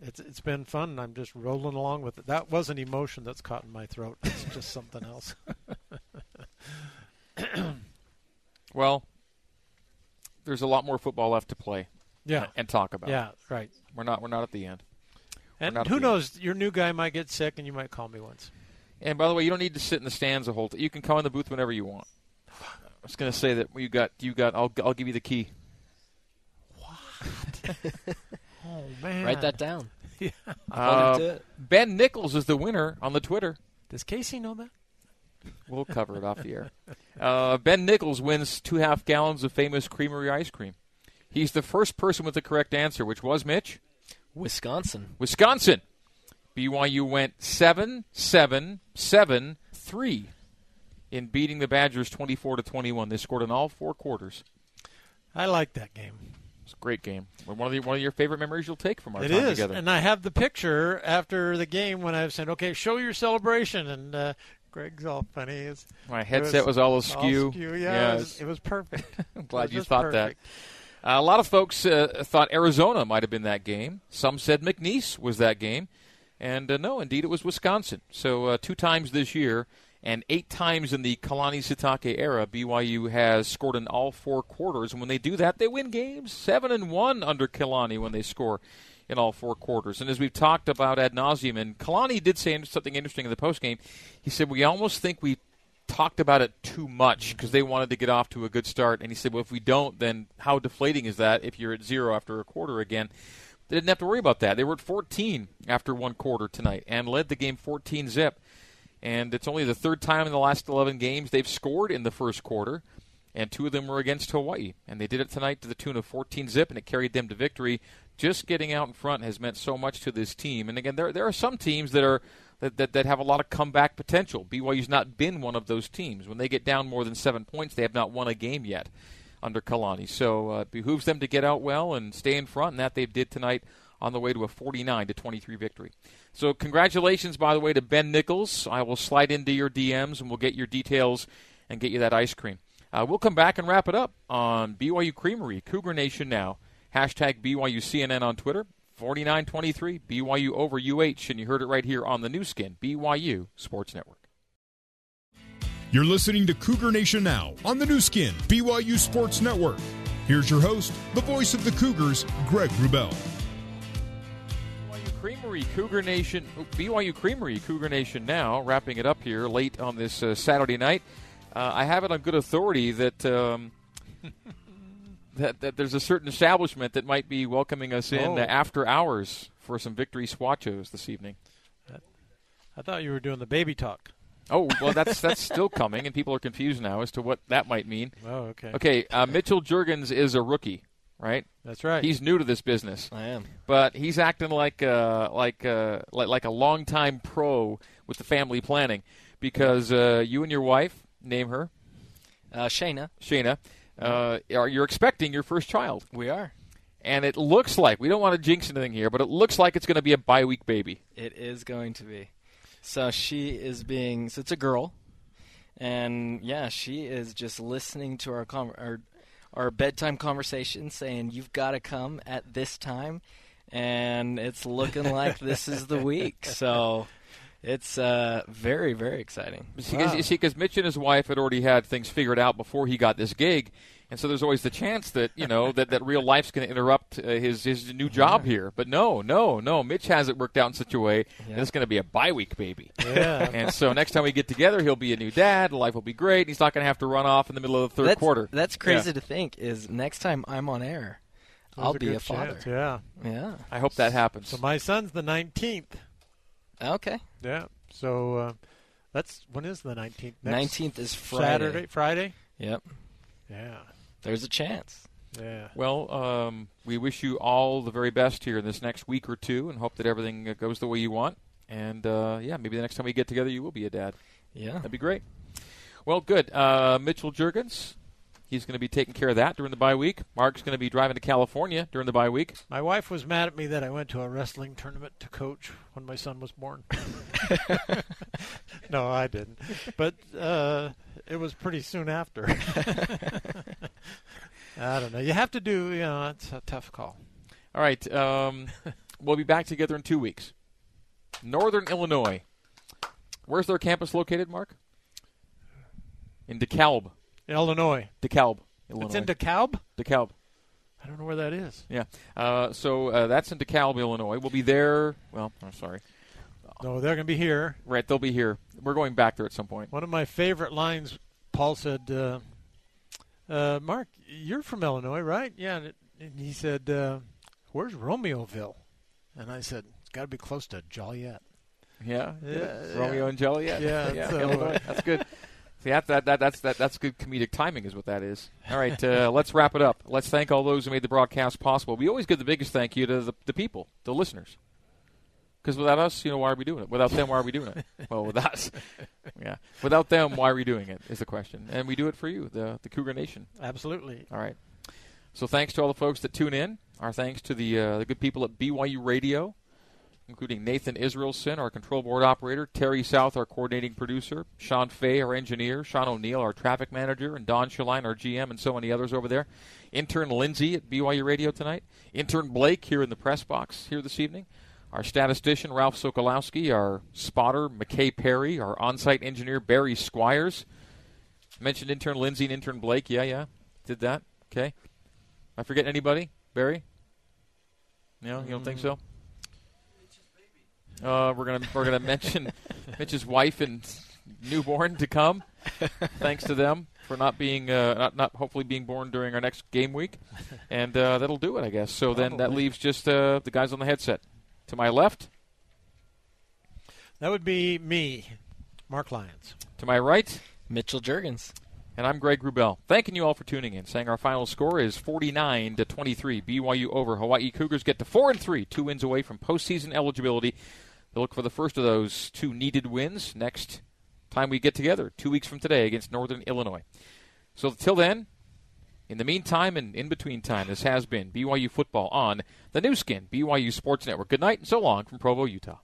it's been fun. I'm just rolling along with it. That was an emotion that's caught in my throat. It's just something else. Well, there's a lot more football left to play. Yeah. And talk about. Yeah, right. We're not at the end. And who knows, your new guy might get sick, and you might call me once. And by the way, you don't need to sit in the stands the whole time. You can come in the booth whenever you want. I was going to say that you got. I'll give you the key. What? Oh man! Write that down. Yeah. Ben Nichols is the winner on the Twitter. Does Casey know that? We'll cover it off the air. Ben Nichols wins 2.5 gallons of famous Creamery ice cream. He's the first person with the correct answer, which was Mitch. Wisconsin. BYU went 7-7-7-3 in beating the Badgers 24-21. They scored in all four quarters. I like that game. It's a great game. One of your favorite memories you'll take from our time together. It is, and I have the picture after the game when I said, okay, show your celebration, and Greg's all funny. My headset was all askew. Yeah, it was perfect. I'm glad you thought perfect. That. A lot of folks thought Arizona might have been that game. Some said McNeese was that game. And no, indeed, it was Wisconsin. So 2 times this year and 8 times in the Kalani Sitake era, BYU has scored in all four quarters. And when they do that, they win games. 7-1 under Kalani when they score in all four quarters. And as we've talked about ad nauseum, and Kalani did say something interesting in the postgame. He said, we almost think we talked about it too much because they wanted to get off to a good start. And he said, well, if we don't, then how deflating is that if you're at 0 after a quarter again? They didn't have to worry about that. They were at 14 after one quarter tonight and led the game 14-0. And it's only the 3rd time in the last 11 games they've scored in the first quarter, and 2 of them were against Hawaii. And they did it tonight to the tune of 14-0, and it carried them to victory. Just getting out in front has meant so much to this team. And, again, there are some teams that are – that have a lot of comeback potential. BYU's not been one of those teams. When they get down more than 7 points, they have not won a game yet under Kalani. So it behooves them to get out well and stay in front, and that they did tonight on the way to a 49-23 victory. So congratulations, by the way, to Ben Nichols. I will slide into your DMs, and we'll get your details and get you that ice cream. We'll come back and wrap it up on BYU Creamery, Cougar Nation Now. Hashtag BYUCNN on Twitter, 49-23, BYU over UH, and you heard it right here on the new skin, BYU Sports Network. You're listening to Cougar Nation Now on the new skin, BYU Sports Network. Here's your host, the voice of the Cougars, Greg Wrubel. BYU Creamery, Cougar Nation Now, wrapping it up here late on this Saturday night. I have it on good authority that that there's a certain establishment that might be welcoming us in after hours for some victory swatchos this evening. I thought you were doing the baby talk. Oh, well, that's still coming, and people are confused now as to what that might mean. Oh, okay. Okay, Mitchell Juergens is a rookie, right? That's right. He's new to this business. I am. But he's acting like a longtime pro with the family planning because you and your wife, name her. Shayna. Shayna. You're expecting your first child. We are. And it looks like, we don't want to jinx anything here, but it looks like it's going to be a bi-week baby. It is going to be. So she is being, so it's a girl. And, yeah, she is just listening to our bedtime conversation saying, you've got to come at this time. And it's looking like this is the week. So it's very, very exciting. Wow. You see, because Mitch and his wife had already had things figured out before he got this gig, and so there's always the chance that that real life's going to interrupt his new job here. But no, Mitch has it worked out in such a way that it's going to be a bi-week baby. Yeah. And so next time we get together, he'll be a new dad. Life will be great. He's not going to have to run off in the middle of the third quarter. That's crazy to think. Is next time I'm on air, I'll be a father. Chance, yeah. I hope that happens. So my son's the 19th. Okay. Yeah. So that's when is the 19th? 19th is Friday. Friday? Yep. Yeah. There's a chance. Yeah. Well, we wish you all the very best here in this next week or two and hope that everything goes the way you want. And, maybe the next time we get together you will be a dad. Yeah. That'd be great. Well, good. Mitchell Juergens, he's going to be taking care of that during the bye week. Mark's going to be driving to California during the bye week. My wife was mad at me that I went to a wrestling tournament to coach when my son was born. No, I didn't. But it was pretty soon after. I don't know. You have to do, it's a tough call. All right. We'll be back together in 2 weeks. Northern Illinois. Where's their campus located, Mark? In DeKalb. DeKalb, Illinois. It's in DeKalb? DeKalb. I don't know where that is. Yeah. So that's in DeKalb, Illinois. We'll be there. Well, I'm sorry. No, they're going to be here. Right, they'll be here. We're going back there at some point. One of my favorite lines, Paul said, Mark, you're from Illinois, right? Yeah. And he said, where's Romeoville? And I said, it's got to be close to Joliet. Yeah. Romeo and Joliet. Yeah. So. That's good. See, that's good comedic timing is what that is. All right, let's wrap it up. Let's thank all those who made the broadcast possible. We always give the biggest thank you to the people, the listeners. Because without us, why are we doing it? Without them, why are we doing it? Well, with us. Yeah. Without them, why are we doing it is the question. And we do it for you, the Cougar Nation. Absolutely. All right. So thanks to all the folks that tune in. Our thanks to the good people at BYU Radio, including Nathan Israelson, our control board operator, Terry South, our coordinating producer, Sean Fay, our engineer, Sean O'Neill, our traffic manager, and Don Shaline, our GM, and so many others over there. Intern Lindsay at BYU Radio tonight. Intern Blake here in the press box here this evening. Our statistician, Ralph Sokolowski, our spotter, McKay Perry, our on-site engineer, Barry Squires. Mentioned intern Lindsay and intern Blake. Yeah. Did that. Okay. Am I forgetting anybody? Barry? No, you don't think so? We're gonna mention Mitch's wife and newborn to come. Thanks to them for not being not hopefully being born during our next game week, and that'll do it, I guess. So probably. Then that leaves just the guys on the headset. To my left, that would be me, Mark Lyons. To my right, Mitchell Juergens, and I'm Greg Wrubel. Thanking you all for tuning in. Saying our final score is 49-23, BYU over Hawaii. Cougars get to 4-3, 2 wins away from postseason eligibility. They'll look for the first of those 2 needed wins next time we get together, 2 weeks from today against Northern Illinois. So till then, In the meantime and in between time, this has been BYU Football on the new skin, BYU Sports Network. Good night and so long from Provo, Utah.